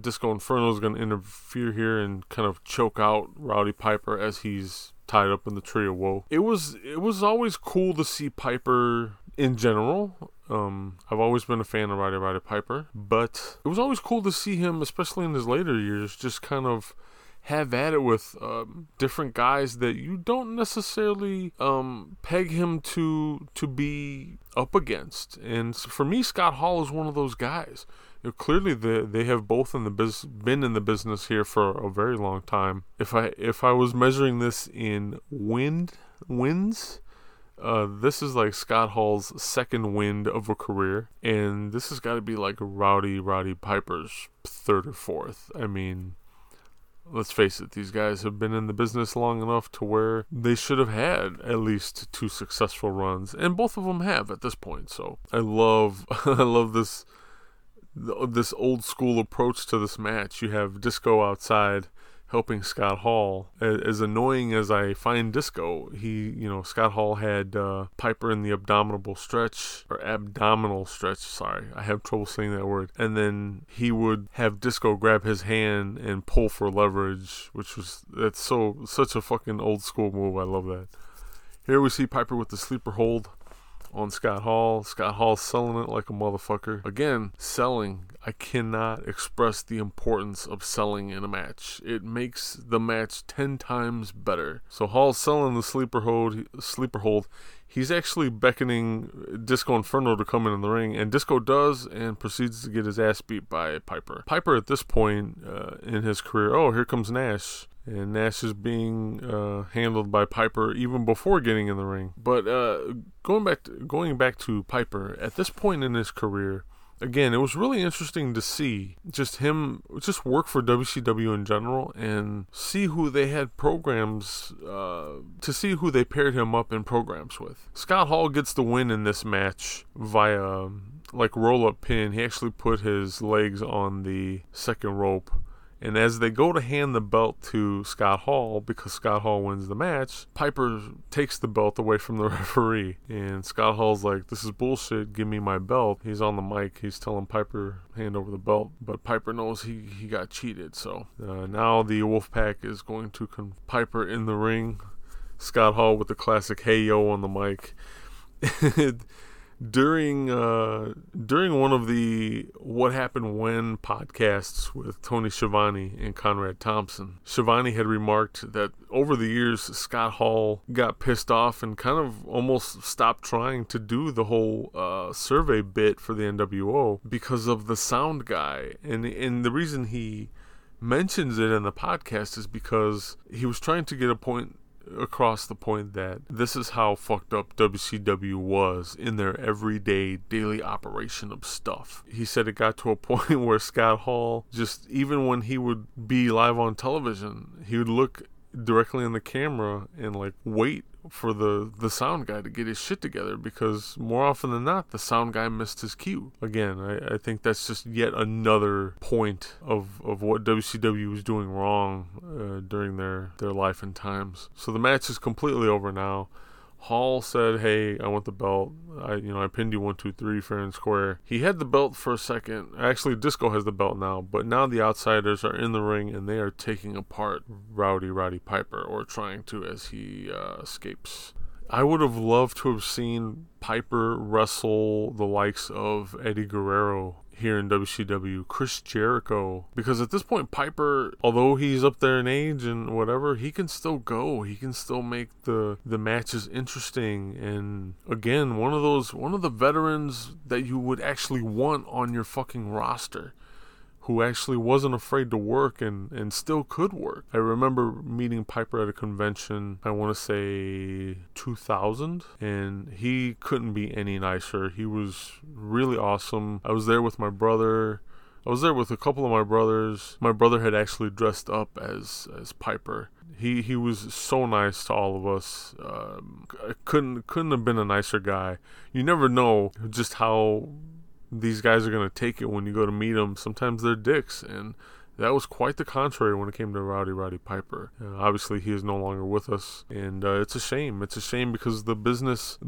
Disco Inferno is going to interfere here and kind of choke out Rowdy Piper as he's tied up in the Tree of Woe. It was always cool to see Piper in general. I've always been a fan of Rowdy Roddy Piper, but it was always cool to see him, especially in his later years, just kind of have at it with different guys that you don't necessarily peg him to be up against. And for me, Scott Hall is one of those guys. You know, clearly, they have both been in the business here for a very long time. If I was measuring this in wins, this is like Scott Hall's second wind of a career, and this has got to be like Rowdy Roddy Piper's third or fourth. I mean, let's face it, these guys have been in the business long enough to where they should have had at least two successful runs, and both of them have at this point. So I love this old school approach to this match. You have Disco outside helping Scott Hall. As annoying as I find Disco, Scott Hall had Piper in the abdominal stretch. Sorry, I have trouble saying that word. And then he would have Disco grab his hand and pull for leverage, that's such a fucking old school move. I love that. Here we see Piper with the sleeper hold on Scott Hall. Scott Hall selling it like a motherfucker. Again, selling. I cannot express the importance of selling in a match. It makes the match 10 times better. So Hall's selling the sleeper hold. He's actually beckoning Disco Inferno to come in the ring, and Disco does and proceeds to get his ass beat by Piper. Piper at this point in his career, oh, here comes Nash. And Nash is being handled by Piper even before getting in the ring. But going back to Piper, at this point in his career, again, it was really interesting to see just him just work for WCW in general and see who they had programs, to see who they paired him up in programs with. Scott Hall gets the win in this match via like roll-up pin. He actually put his legs on the second rope. And as they go to hand the belt to Scott Hall, because Scott Hall wins the match, Piper takes the belt away from the referee. And Scott Hall's like, this is bullshit, give me my belt. He's on the mic, he's telling Piper, hand over the belt. But Piper knows he got cheated, so. Now the Wolfpack is going to Piper in the ring. Scott Hall with the classic hey yo on the mic. During one of the What Happened When podcasts with Tony Schiavone and Conrad Thompson, Schiavone had remarked that over the years, Scott Hall got pissed off and kind of almost stopped trying to do the whole survey bit for the NWO because of the sound guy. And the reason he mentions it in the podcast is because he was trying to get a point across the point that this is how fucked up WCW was in their everyday daily operation of stuff. He said it got to a point where Scott Hall just, even when he would be live on television, he would look directly in the camera and like wait for the sound guy to get his shit together, because more often than not the sound guy missed his cue. Again, I think that's just yet another point of what WCW was doing wrong during their life and times. So the match is completely over now. Hall said, hey, I want the belt. I pinned you 1, 2, 3 fair and square. He had the belt for a second. Actually, Disco has the belt now, but now the Outsiders are in the ring and they are taking apart Rowdy Roddy Piper, or trying to, as he escapes. I would have loved to have seen Piper wrestle the likes of Eddie Guerrero here in WCW, Chris Jericho, because at this point Piper, although he's up there in age and whatever, he can still go. He can still make the matches interesting. And again, one of the veterans that you would actually want on your fucking roster, who actually wasn't afraid to work and still could work. I remember meeting Piper at a convention, I want to say 2000, and he couldn't be any nicer. He was really awesome. I was there with my brother. I was there with a couple of my brothers. My brother had actually dressed up as Piper. He was so nice to all of us. Couldn't have been a nicer guy. You never know just how these guys are going to take it when you go to meet them. Sometimes they're dicks, and That was quite the contrary when it came to Rowdy Roddy Piper. Obviously, he is no longer with us, and it's a shame. It's a shame because the business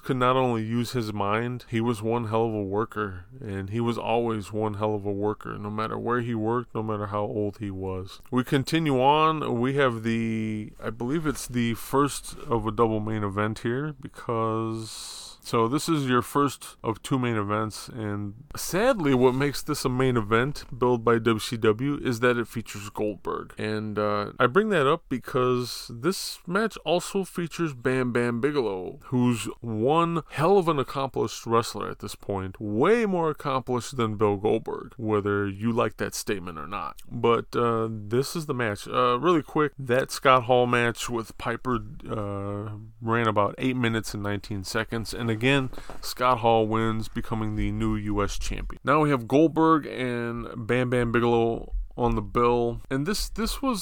could not only use his mind, he was one hell of a worker, and he was always one hell of a worker, no matter where he worked, no matter how old he was. We continue on. We have I believe it's the first of a double main event here So this is your first of two main events, and sadly what makes this a main event billed by WCW is that it features Goldberg. And I bring that up because this match also features Bam Bam Bigelow, who's one hell of an accomplished wrestler at this point, way more accomplished than Bill Goldberg, whether you like that statement or not. But this is the match. Really quick, that Scott Hall match with Piper ran about 8 minutes and 19 seconds, and again, Scott Hall wins, becoming the new U.S. champion. Now we have Goldberg and Bam Bam Bigelow on the bill, and this was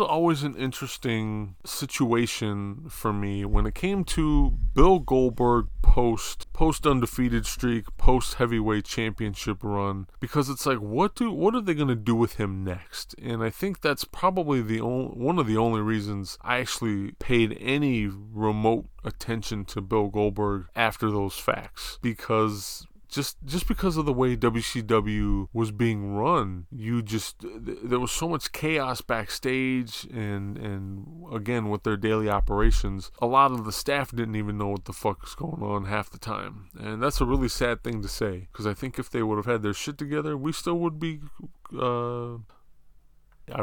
always an interesting situation for me when it came to Bill Goldberg post undefeated streak, post heavyweight championship run, because it's like what are they going to do with him next? And I think that's probably one of the only reasons I actually paid any remote attention to Bill Goldberg after those facts, because Just because of the way WCW was being run, there was so much chaos backstage, and again with their daily operations, a lot of the staff didn't even know what the fuck was going on half the time, and that's a really sad thing to say, because I think if they would have had their shit together, we still would be.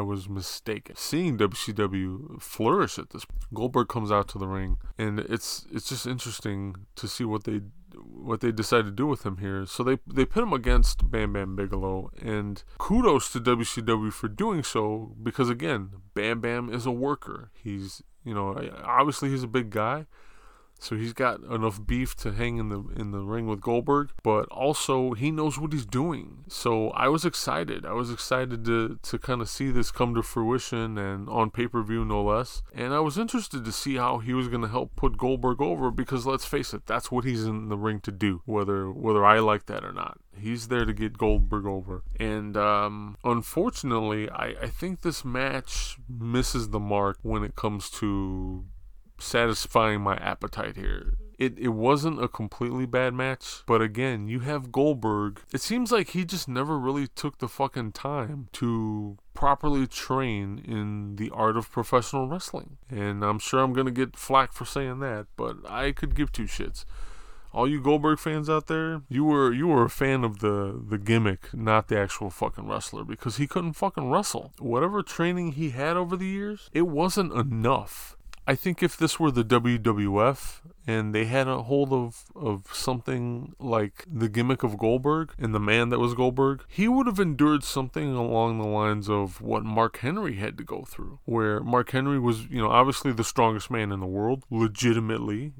I was mistaken. Seeing WCW flourish at this point. Goldberg comes out to the ring, and it's just interesting to see what they decided to do with him here. So they pit him against Bam Bam Bigelow, and kudos to WCW for doing so, because again, Bam Bam is a worker. He's, obviously he's a big guy, so he's got enough beef to hang in the ring with Goldberg, but also he knows what he's doing. So I was excited. to kind of see this come to fruition, and on pay-per-view no less. And I was interested to see how he was going to help put Goldberg over, because let's face it, that's what he's in the ring to do, whether I like that or not. He's there to get Goldberg over. And unfortunately, I think this match misses the mark when it comes to satisfying my appetite here. It wasn't a completely bad match, but again, you have Goldberg. It seems like he just never really took the fucking time to properly train in the art of professional wrestling. And I'm sure I'm gonna get flack for saying that, but I could give two shits. All you Goldberg fans out there, you were a fan of the gimmick, not the actual fucking wrestler, because he couldn't fucking wrestle. Whatever training he had over the years, it wasn't enough. I think if this were the WWF and they had a hold of something like the gimmick of Goldberg and the man that was Goldberg, he would have endured something along the lines of what Mark Henry had to go through, where Mark Henry was, obviously the strongest man in the world, legitimately.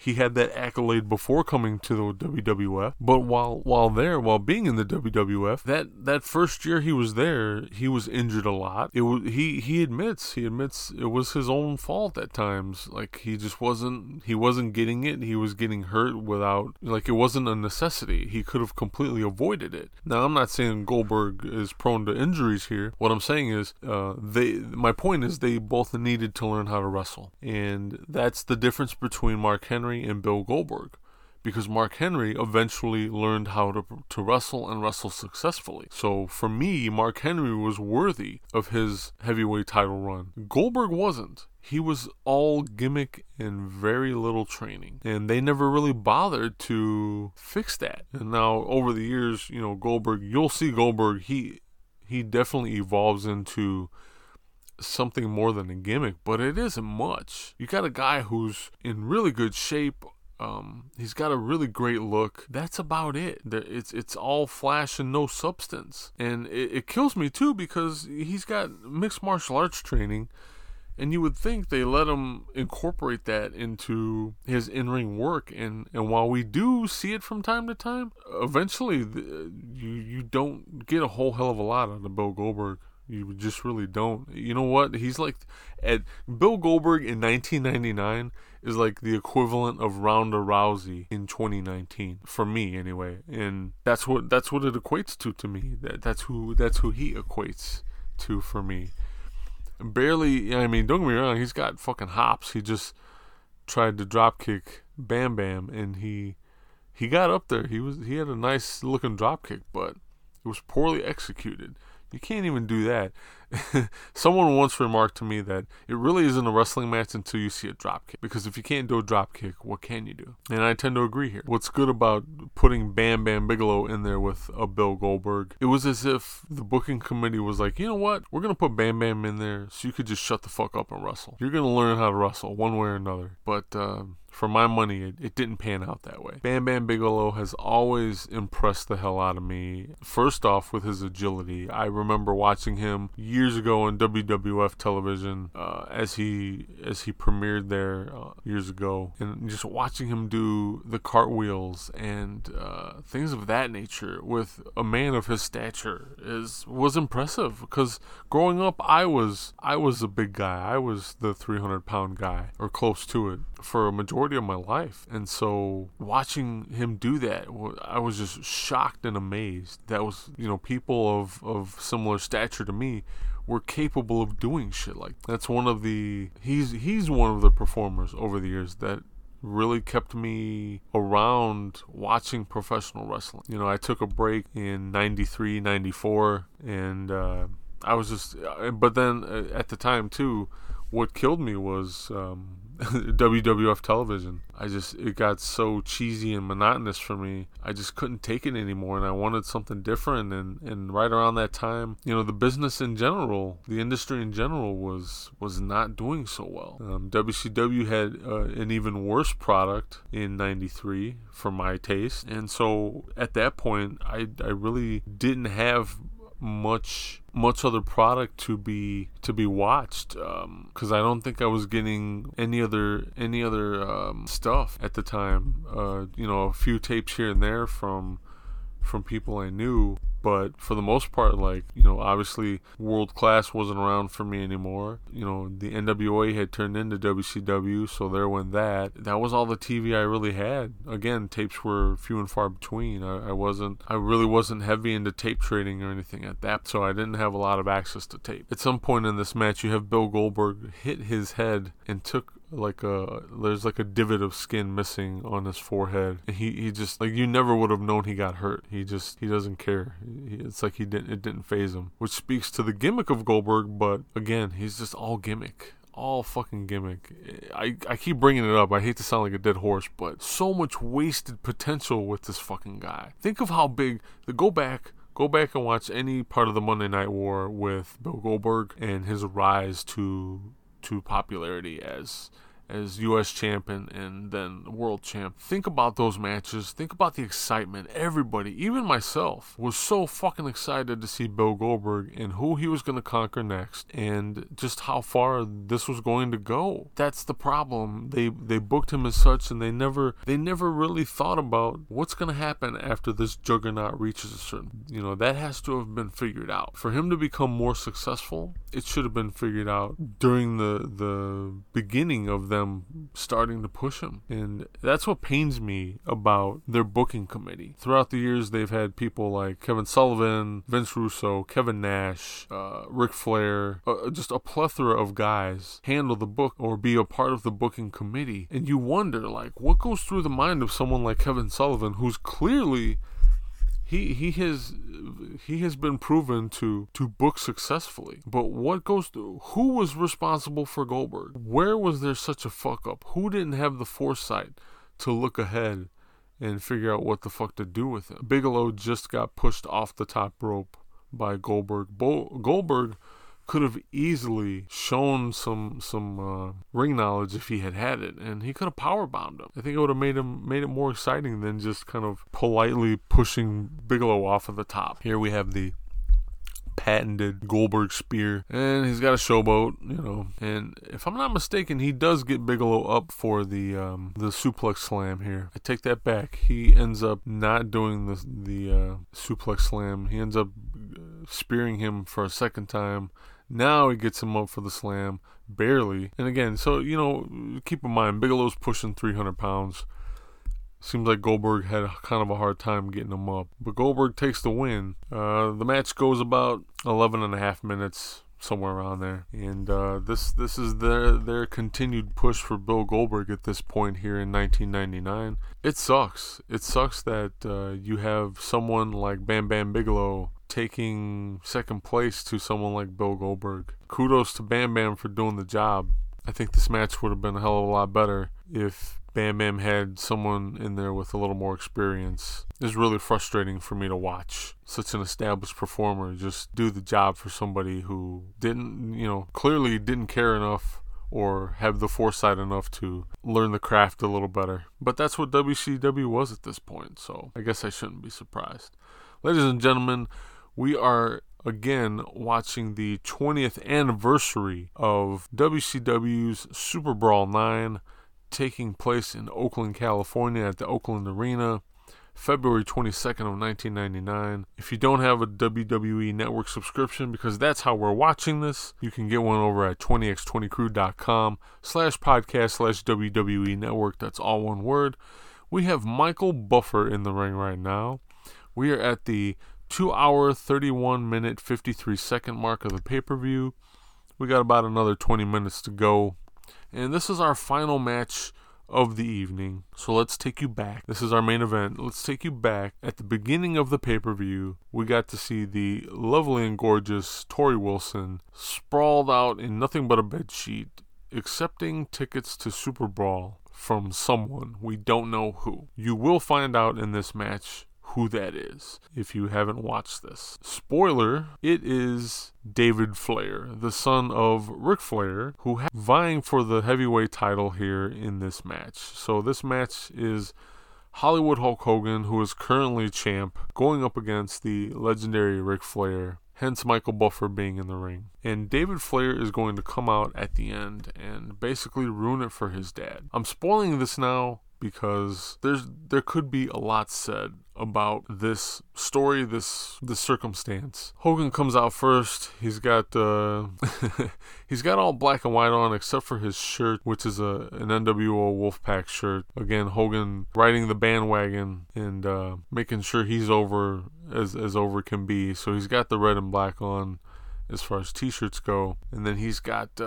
He had that accolade before coming to the WWF, but while being in the WWF, that first year he was there, he was injured a lot. He admits it was his own fault at times. Like he wasn't getting it. He was getting hurt without, it wasn't a necessity. He could have completely avoided it. Now I'm not saying Goldberg is prone to injuries here. What I'm saying is, my point is they both needed to learn how to wrestle, and that's the difference between Mark Henry and Bill Goldberg, because Mark Henry eventually learned how to wrestle and wrestle successfully. So for me, Mark Henry was worthy of his heavyweight title run. Goldberg wasn't. He was all gimmick and very little training, and they never really bothered to fix that. And now over the years, Goldberg, you'll see Goldberg, he definitely evolves into something more than a gimmick, but it isn't much. You got a guy who's in really good shape. He's got a really great look. That's about it. It's all flash and no substance. And it kills me too, because he's got mixed martial arts training, and you would think they let him incorporate that into his in-ring work. And while we do see it from time to time, eventually you don't get a whole hell of a lot out of Bill Goldberg. You just really don't. You know what? He's like... Bill Goldberg in 1999 is like the equivalent of Ronda Rousey in 2019. For me, anyway. And that's what it equates to me. That's who he equates to for me. Barely... I mean, don't get me wrong. He's got fucking hops. He just tried to dropkick Bam Bam. And he got up there. He had a nice looking dropkick. But it was poorly executed. You can't even do that. Someone once remarked to me that it really isn't a wrestling match until you see a dropkick. Because if you can't do a dropkick, what can you do? And I tend to agree here. What's good about putting Bam Bam Bigelow in there with a Bill Goldberg, it was as if the booking committee was like, you know what? We're going to put Bam Bam in there so you could just shut the fuck up and wrestle. You're going to learn how to wrestle one way or another. But for my money, it didn't pan out that way. Bam Bam Bigelow has always impressed the hell out of me. First off, with his agility. I remember watching him years ago on WWF television as he premiered there years ago, and just watching him do the cartwheels and things of that nature with a man of his stature was impressive. Because growing up, I was a big guy. I was the 300-pound guy or close to it for a majority of my life, and so watching him do that, I was just shocked and amazed. That was, you know, people of similar stature to me were capable of doing shit like that. That's one of the he's one of the performers over the years that really kept me around watching professional wrestling. You know, I took a break in 93, 94, and I was just, but then at the time too, what killed me was WWF television. It got so cheesy and monotonous for me. I just couldn't take it anymore, and I wanted something different. And right around that time, you know, the business in general, the industry in general was not doing so well. WCW had an even worse product in 93 for my taste. And so at that point, I really didn't have much other product to be watched, because I don't think I was getting any other stuff at the time. You know, a few tapes here and there from people I knew, but for the most part, like, you know, obviously World Class wasn't around for me anymore. You know, the NWA had turned into WCW, so there went that. That was all the TV I really had. Again, tapes were few and far between. I really wasn't heavy into tape trading or anything at that, so I didn't have a lot of access to tape. At some point in this match, you have Bill Goldberg hit his head and took there's a divot of skin missing on his forehead. He just, like, you never would have known he got hurt. He doesn't care. It's like it didn't faze him, which speaks to the gimmick of Goldberg. But again, he's just all gimmick. All fucking gimmick. I keep bringing it up. I hate to sound like a dead horse, but so much wasted potential with this fucking guy. Think of how big, go back and watch any part of the Monday Night War with Bill Goldberg and his rise to popularity as U.S. champ and then world champ. Think about those matches. Think about the excitement. Everybody, even myself, was so fucking excited to see Bill Goldberg and who he was going to conquer next and just how far this was going to go. That's the problem. They booked him as such, and they never really thought about what's going to happen after this juggernaut reaches a certain... You know, that has to have been figured out. For him to become more successful, it should have been figured out during the beginning of them starting to push him. And that's what pains me about their booking committee. Throughout the years, they've had people like Kevin Sullivan, Vince Russo, Kevin Nash, Ric Flair, just a plethora of guys handle the book or be a part of the booking committee. And you wonder, like, what goes through the mind of someone like Kevin Sullivan, who's clearly... He has been proven to book successfully. But what goes through? Who was responsible for Goldberg? Where was there such a fuck up? Who didn't have the foresight to look ahead and figure out what the fuck to do with him? Bigelow just got pushed off the top rope by Goldberg. Goldberg could have easily shown some ring knowledge if he had it, and he could have powerbombed him. I think it would have made it more exciting than just kind of politely pushing Bigelow off of the top. Here we have the patented Goldberg spear, and he's got a showboat, you know. And if I'm not mistaken, he does get Bigelow up for the suplex slam here. I take that back. He ends up not doing the suplex slam. He ends up spearing him for a second time. Now he gets him up for the slam, barely. And again, so, you know, keep in mind, Bigelow's pushing 300 pounds. Seems like Goldberg had kind of a hard time getting him up. But Goldberg takes the win. The match goes about 11 and a half minutes, somewhere around there. And this is their continued push for Bill Goldberg at this point here in 1999. It sucks. It sucks that you have someone like Bam Bam Bigelow taking second place to someone like Bill Goldberg. Kudos to Bam Bam for doing the job. I think this match would have been a hell of a lot better if Bam Bam had someone in there with a little more experience. It's really frustrating for me to watch such an established performer just do the job for somebody who didn't, you know, clearly didn't care enough or have the foresight enough to learn the craft a little better. But that's what WCW was at this point, so I guess I shouldn't be surprised. Ladies and gentlemen, we are again watching the 20th anniversary of WCW's Super Brawl 9 taking place in Oakland, California at the Oakland Arena, February 22nd of 1999. If you don't have a WWE Network subscription, because that's how we're watching this, you can get one over at 20x20crew.com/podcast/WWE Network. That's all one word. We have Michael Buffer in the ring right now. We are at the 2 hour, 31 minute, 53 second mark of the pay-per-view. We got about another 20 minutes to go. And this is our final match of the evening. So let's take you back. This is our main event. Let's take you back. At the beginning of the pay-per-view, we got to see the lovely and gorgeous Tori Wilson sprawled out in nothing but a bedsheet, accepting tickets to Super Brawl from someone. We don't know who. You will find out in this match who that is if you haven't watched this. Spoiler, it is David Flair, the son of Ric Flair, who is vying for the heavyweight title here in this match. So this match is Hollywood Hulk Hogan, who is currently champ, going up against the legendary Ric Flair, hence Michael Buffer being in the ring. And David Flair is going to come out at the end and basically ruin it for his dad. I'm spoiling this now because there could be a lot said about this story, this circumstance. Hogan comes out first. He's got he's got all black and white on except for his shirt, which is an NWO Wolfpack shirt. Again, Hogan riding the bandwagon and making sure he's over as over can be. So he's got the red and black on as far as t-shirts go, and then he's got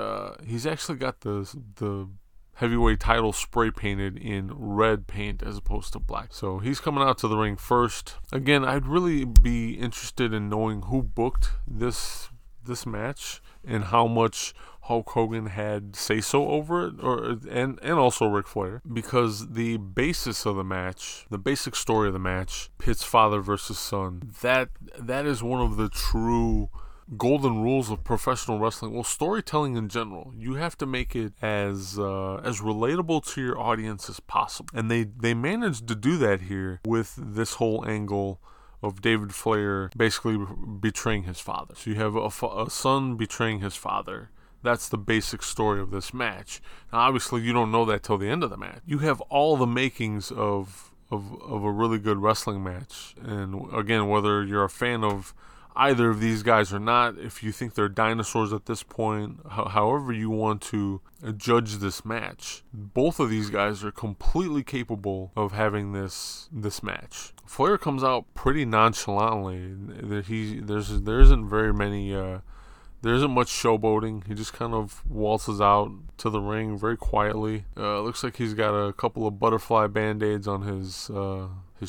he's actually got the heavyweight title spray painted in red paint as opposed to black. So he's coming out to the ring first. Again, I'd really be interested in knowing who booked this match and how much Hulk Hogan had say-so over it, and also Ric Flair, because the basis of the match, the basic story of the match, pits father versus son. That is one of the true golden rules of professional wrestling, well, storytelling in general. You have to make it as relatable to your audience as possible, and they managed to do that here with this whole angle of David Flair basically betraying his father. So you have a son betraying his father. That's the basic story of this match. Now, obviously, you don't know that till the end of the match. You have all the makings of a really good wrestling match, and again, whether you're a fan of either of these guys or not, if you think they're dinosaurs at this point, however you want to judge this match, both of these guys are completely capable of having this match. Flair comes out pretty nonchalantly. There isn't much showboating. He just kind of waltzes out to the ring very quietly. Looks like he's got a couple of butterfly band-aids on his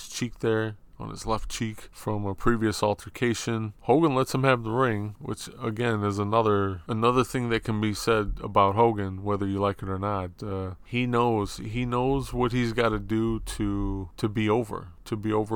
cheek there, on his left cheek, from a previous altercation. Hogan lets him have the ring, which again is another thing that can be said about Hogan, whether you like it or not. He knows what he's got to do to be over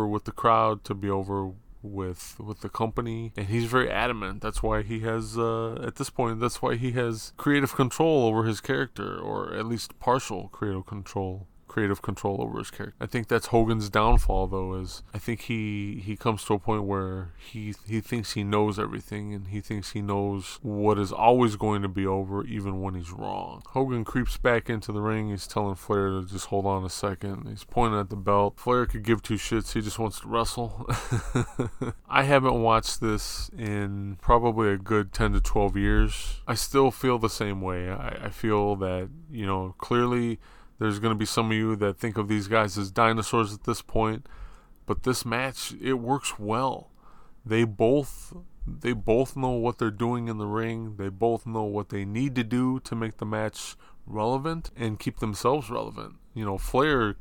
with the crowd, to be over with the company, and he's very adamant. That's why he has at this point, that's why he has creative control over his character, or at least partial creative control creative control over his character. I think that's Hogan's downfall, though, is I think he comes to a point where he thinks he knows everything, and he thinks he knows what is always going to be over, even when he's wrong. Hogan creeps back into the ring. He's telling Flair to just hold on a second. He's pointing at the belt. Flair could give two shits. He just wants to wrestle. I haven't watched this in probably a good 10 to 12 years. I still feel the same way. I feel that, you know, clearly there's going to be some of you that think of these guys as dinosaurs at this point, but this match, it works well. They both know what they're doing in the ring. They both know what they need to do to make the match relevant and keep themselves relevant. You know, Flair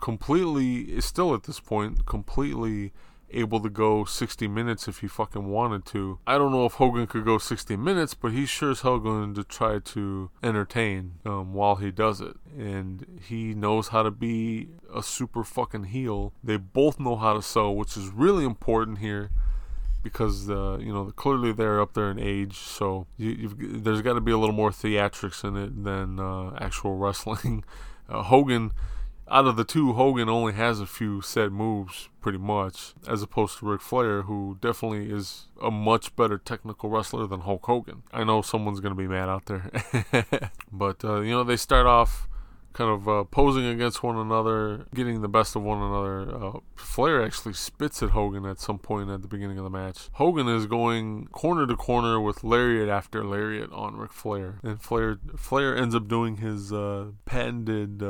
completely is still at this point completely able to go 60 minutes if he fucking wanted to. I don't know if Hogan could go 60 minutes, but he's sure as hell going to try to entertain while he does it. And he knows how to be a super fucking heel. They both know how to sell, which is really important here because, you know, clearly they're up there in age, so there's got to be a little more theatrics in it than actual wrestling. Hogan... Out of the two, Hogan only has a few set moves, pretty much, as opposed to Ric Flair, who definitely is a much better technical wrestler than Hulk Hogan. I know someone's going to be mad out there. But, you know, they start off kind of posing against one another, getting the best of one another. Flair actually spits at Hogan at some point at the beginning of the match. Hogan is going corner to corner with lariat after lariat on Ric Flair. And Flair ends up doing his patented...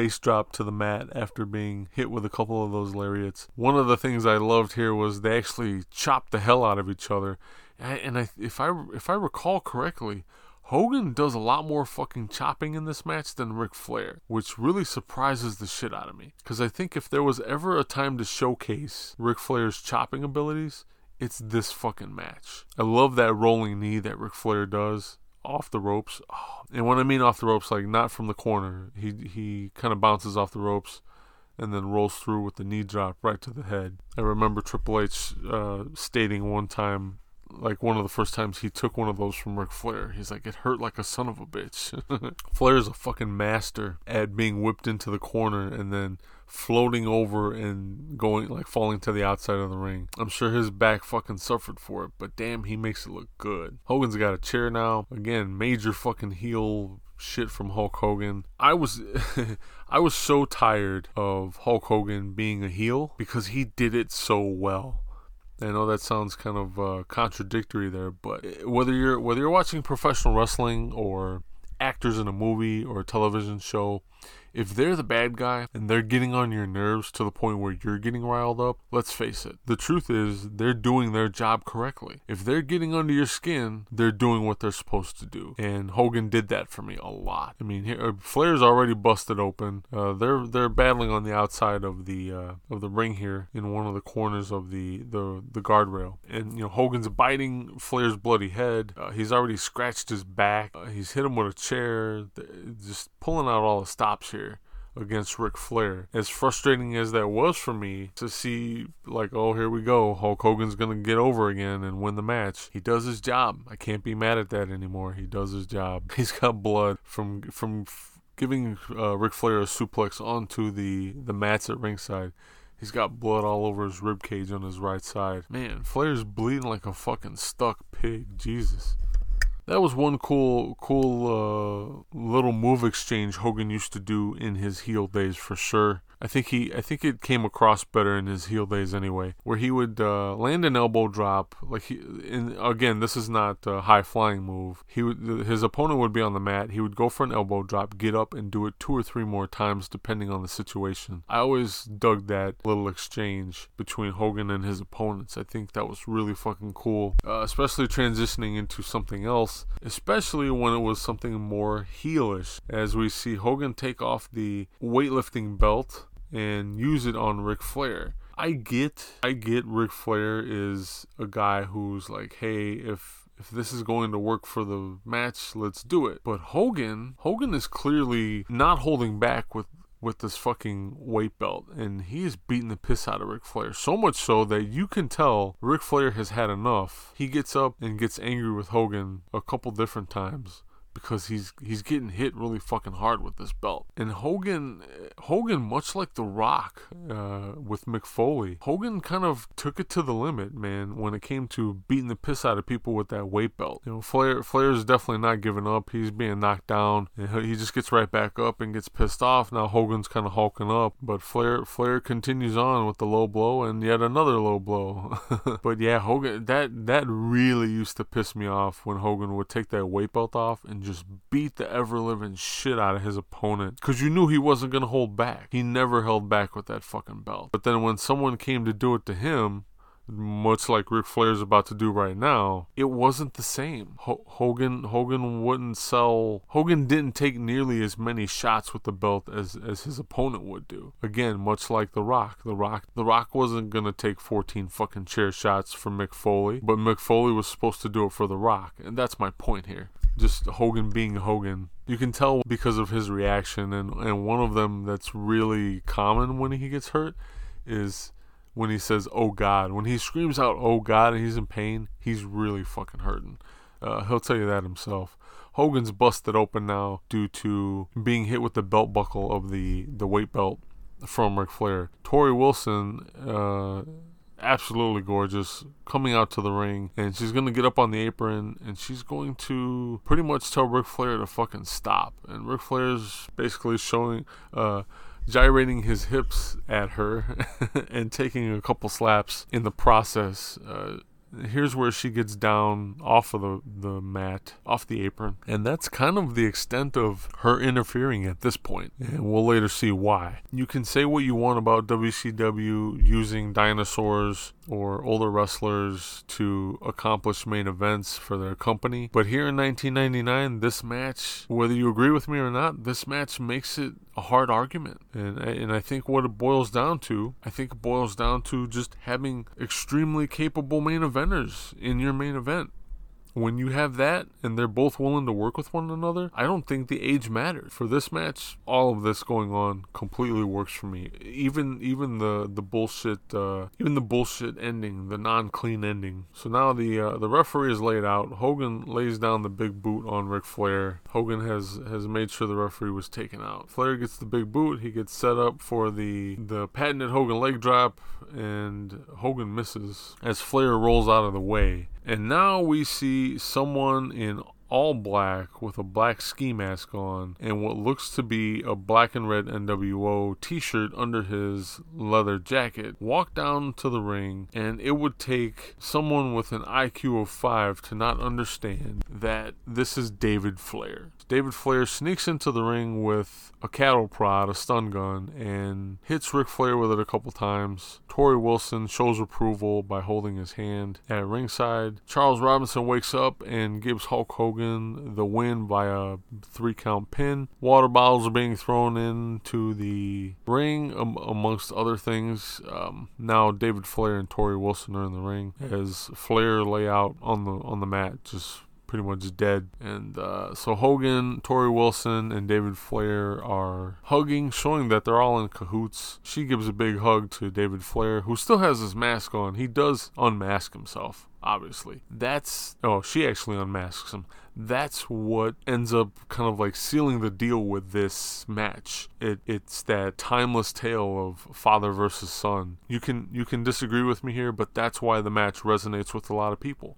face drop to the mat after being hit with a couple of those lariats. One of the things I loved here was they actually chopped the hell out of each other. And if I recall correctly, Hogan does a lot more fucking chopping in this match than Ric Flair, which really surprises the shit out of me. Because I think if there was ever a time to showcase Ric Flair's chopping abilities, it's this fucking match. I love that rolling knee that Ric Flair does. Off the ropes. Oh, and when I mean off the ropes, like not from the corner, he kind of bounces off the ropes and then rolls through with the knee drop right to the head. I remember Triple H stating one time, like one of the first times he took one of those from Ric Flair, he's like, it hurt like a son of a bitch. Flair's a fucking master at being whipped into the corner and then floating over and going, like, falling to the outside of the ring. I'm sure his back fucking suffered for it, but damn, he makes it look good. Hogan's got a chair now. Again, major fucking heel shit from Hulk Hogan. I was so tired of Hulk Hogan being a heel because he did it so well. I know that sounds kind of contradictory there, but whether you're watching professional wrestling or actors in a movie or a television show, if they're the bad guy and they're getting on your nerves to the point where you're getting riled up, let's face it, the truth is they're doing their job correctly. If they're getting under your skin, they're doing what they're supposed to do. And Hogan did that for me a lot. I mean, here, Flair's already busted open. They're battling on the outside of the ring here in one of the corners of the guardrail. And, you know, Hogan's biting Flair's bloody head. He's already scratched his back. He's hit him with a chair. Just pulling out all the stops here against Ric Flair. As frustrating as that was for me to see, like, oh, here we go, Hulk Hogan's gonna get over again and win the match. He does his job. I can't be mad at that anymore. He does his job. He's got blood from giving Ric Flair a suplex onto the mats at ringside. He's got blood all over his ribcage on his right side. Man, Flair's bleeding like a fucking stuck pig. Jesus. That was one cool little move exchange Hogan used to do in his heel days for sure. I think it came across better in his heel days anyway, where he would land an elbow drop. Like again, this is not a high flying move. His opponent would be on the mat. He would go for an elbow drop, get up, and do it 2 or 3 more times depending on the situation. I always dug that little exchange between Hogan and his opponents. I think that was really fucking cool, especially transitioning into something else. Especially when it was something more heelish, as we see Hogan take off the weightlifting belt and use it on Ric Flair. I get Ric Flair is a guy who's like, hey, if this is going to work for the match, let's do it. But Hogan is clearly not holding back with this fucking weight belt, and he is beating the piss out of Ric Flair, so much so that you can tell Ric Flair has had enough. He gets up and gets angry with Hogan a couple different times because he's getting hit really fucking hard with this belt. And Hogan Hogan, much like The Rock with Mick Foley, Hogan kind of took it to the limit, man, when it came to beating the piss out of people with that weight belt. You know, Flair's definitely not giving up. He's being knocked down, and he just gets right back up and gets pissed off. Now Hogan's kind of hulking up, but Flair continues on with the low blow and yet another low blow. But yeah, Hogan, that really used to piss me off when Hogan would take that weight belt off and just beat the ever-living shit out of his opponent, because you knew he wasn't going to hold back. He never held back with that fucking belt. But then when someone came to do it to him, much like Ric Flair's about to do right now, it wasn't the same. Hogan wouldn't sell. Hogan didn't take nearly as many shots with the belt as his opponent would do. Again, much like The Rock. The Rock wasn't gonna take 14 fucking chair shots from Mick Foley, but Mick Foley was supposed to do it for The Rock, and that's my point here. Just Hogan being Hogan. You can tell because of his reaction, and one of them that's really common when he gets hurt is when he says, "Oh God." When he screams out, "Oh God," and he's in pain, he's really fucking hurting. He'll tell you that himself. Hogan's busted open now due to being hit with the belt buckle of the weight belt from Ric Flair. Tori Wilson, absolutely gorgeous, coming out to the ring, and she's going to get up on the apron, and she's going to pretty much tell Ric Flair to fucking stop. And Ric Flair's basically showing... gyrating his hips at her and taking a couple slaps in the process. Here's where she gets down off of the mat, off the apron. And that's kind of the extent of her interfering at this point. And we'll later see why. You can say what you want about WCW using dinosaurs or older wrestlers to accomplish main events for their company. But here in 1999, this match, whether you agree with me or not, this match makes it a hard argument. And I think what it boils down to, just having extremely capable main eventers in your main event. When you have that, and they're both willing to work with one another, I don't think the age matters. For this match, all of this going on completely works for me. Even the bullshit ending, the non-clean ending. So now the referee is laid out. Hogan lays down the big boot on Ric Flair. Hogan has made sure the referee was taken out. Flair gets the big boot. He gets set up for the patented Hogan leg drop, and Hogan misses as Flair rolls out of the way. And now we see someone in all black with a black ski mask on and what looks to be a black and red NWO t-shirt under his leather jacket walk down to the ring, and it would take someone with an IQ of 5 to not understand that this is David Flair. David Flair sneaks into the ring with a cattle prod, a stun gun, and hits Ric Flair with it a couple times. Tori Wilson shows approval by holding his hand at ringside. Charles Robinson wakes up and gives Hulk Hogan the win by a 3-count pin. Water bottles are being thrown into the ring, amongst other things. Now David Flair and Tori Wilson are in the ring as Flair lay out on the mat, just pretty much dead. And so Hogan, Tori Wilson, and David Flair are hugging, showing that they're all in cahoots. She gives a big hug to David Flair, who still has his mask on. He does unmask himself, obviously. She actually unmasks him. That's what ends up kind of like sealing the deal with this match. It's that timeless tale of father versus son. You can disagree with me here, but that's why the match resonates with a lot of people.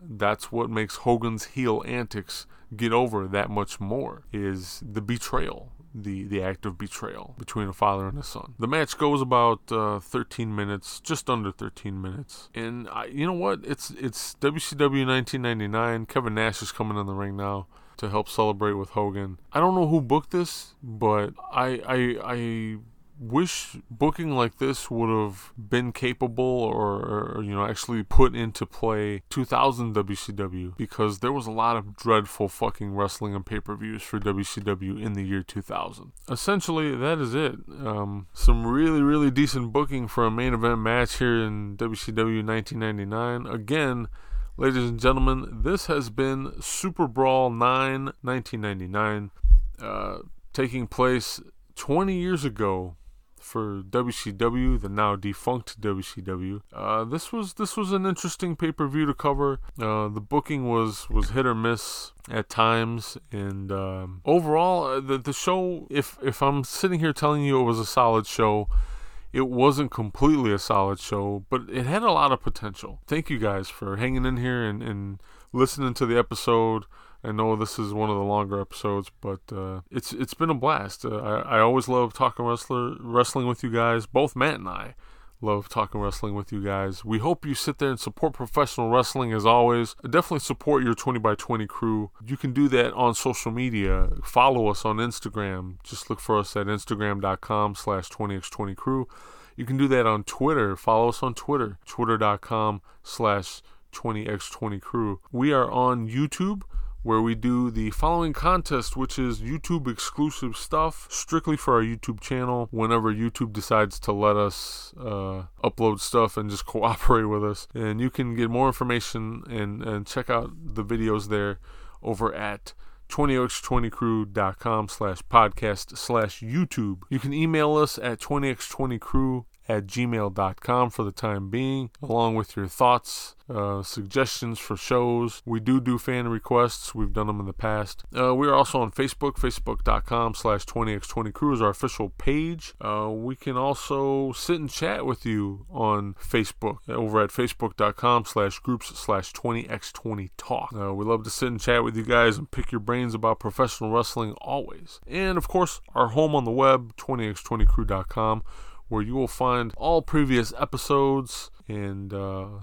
That's what makes Hogan's heel antics get over that much more, is the betrayal. The act of betrayal between a father and a son. The match goes about 13 minutes, just under 13 minutes. And you know what? It's WCW 1999. Kevin Nash is coming in the ring now to help celebrate with Hogan. I don't know who booked this, but I wish booking like this would have been capable or actually put into play 2000 WCW, because there was a lot of dreadful fucking wrestling and pay-per-views for WCW in the year 2000. Essentially, that is it. Some really, really decent booking for a main event match here in WCW 1999. Again, ladies and gentlemen, this has been Super Brawl 9, 1999, taking place 20 years ago. for WCW, the now defunct WCW. This was an interesting pay-per-view to cover. The booking was hit or miss at times, and overall the show, if I'm sitting here telling you it was a solid show, it wasn't completely a solid show, but it had a lot of potential. Thank you guys for hanging in here and listening to the episode. I know this is one of the longer episodes, but it's been a blast. I always love talking wrestling with you guys. Both Matt and I love talking wrestling with you guys. We hope you sit there and support professional wrestling as always. Definitely support your 20x20 crew. You can do that on social media. Follow us on Instagram. Just look for us at instagram.com/20x20crew. You can do that on Twitter. Follow us on Twitter. Twitter.com/20x20crew. We are on YouTube, where we do the following contest, which is YouTube exclusive stuff, strictly for our YouTube channel, whenever YouTube decides to let us upload stuff and just cooperate with us. And you can get more information and check out the videos there over at 20x20crew.com/podcast/YouTube. You can email us at 20x20crew@gmail.com for the time being, along with your thoughts, suggestions for shows. We do fan requests. We've done them in the past. We are also on Facebook. Facebook.com/20x20crew is our official page. We can also sit and chat with you on Facebook over at Facebook.com/groups/20x20talk. We love to sit and chat with you guys and pick your brains about professional wrestling always. And of course, our home on the web, 20x20crew.com, where you will find all previous episodes and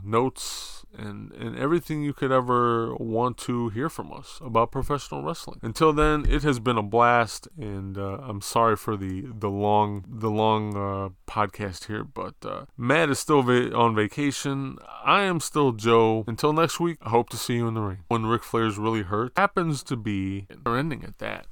notes and everything you could ever want to hear from us about professional wrestling. Until then, it has been a blast, and I'm sorry for the long podcast here, but Matt is still on vacation. I am still Joe. Until next week, I hope to see you in the ring. When Ric Flair's really hurt happens to be, we're ending at that.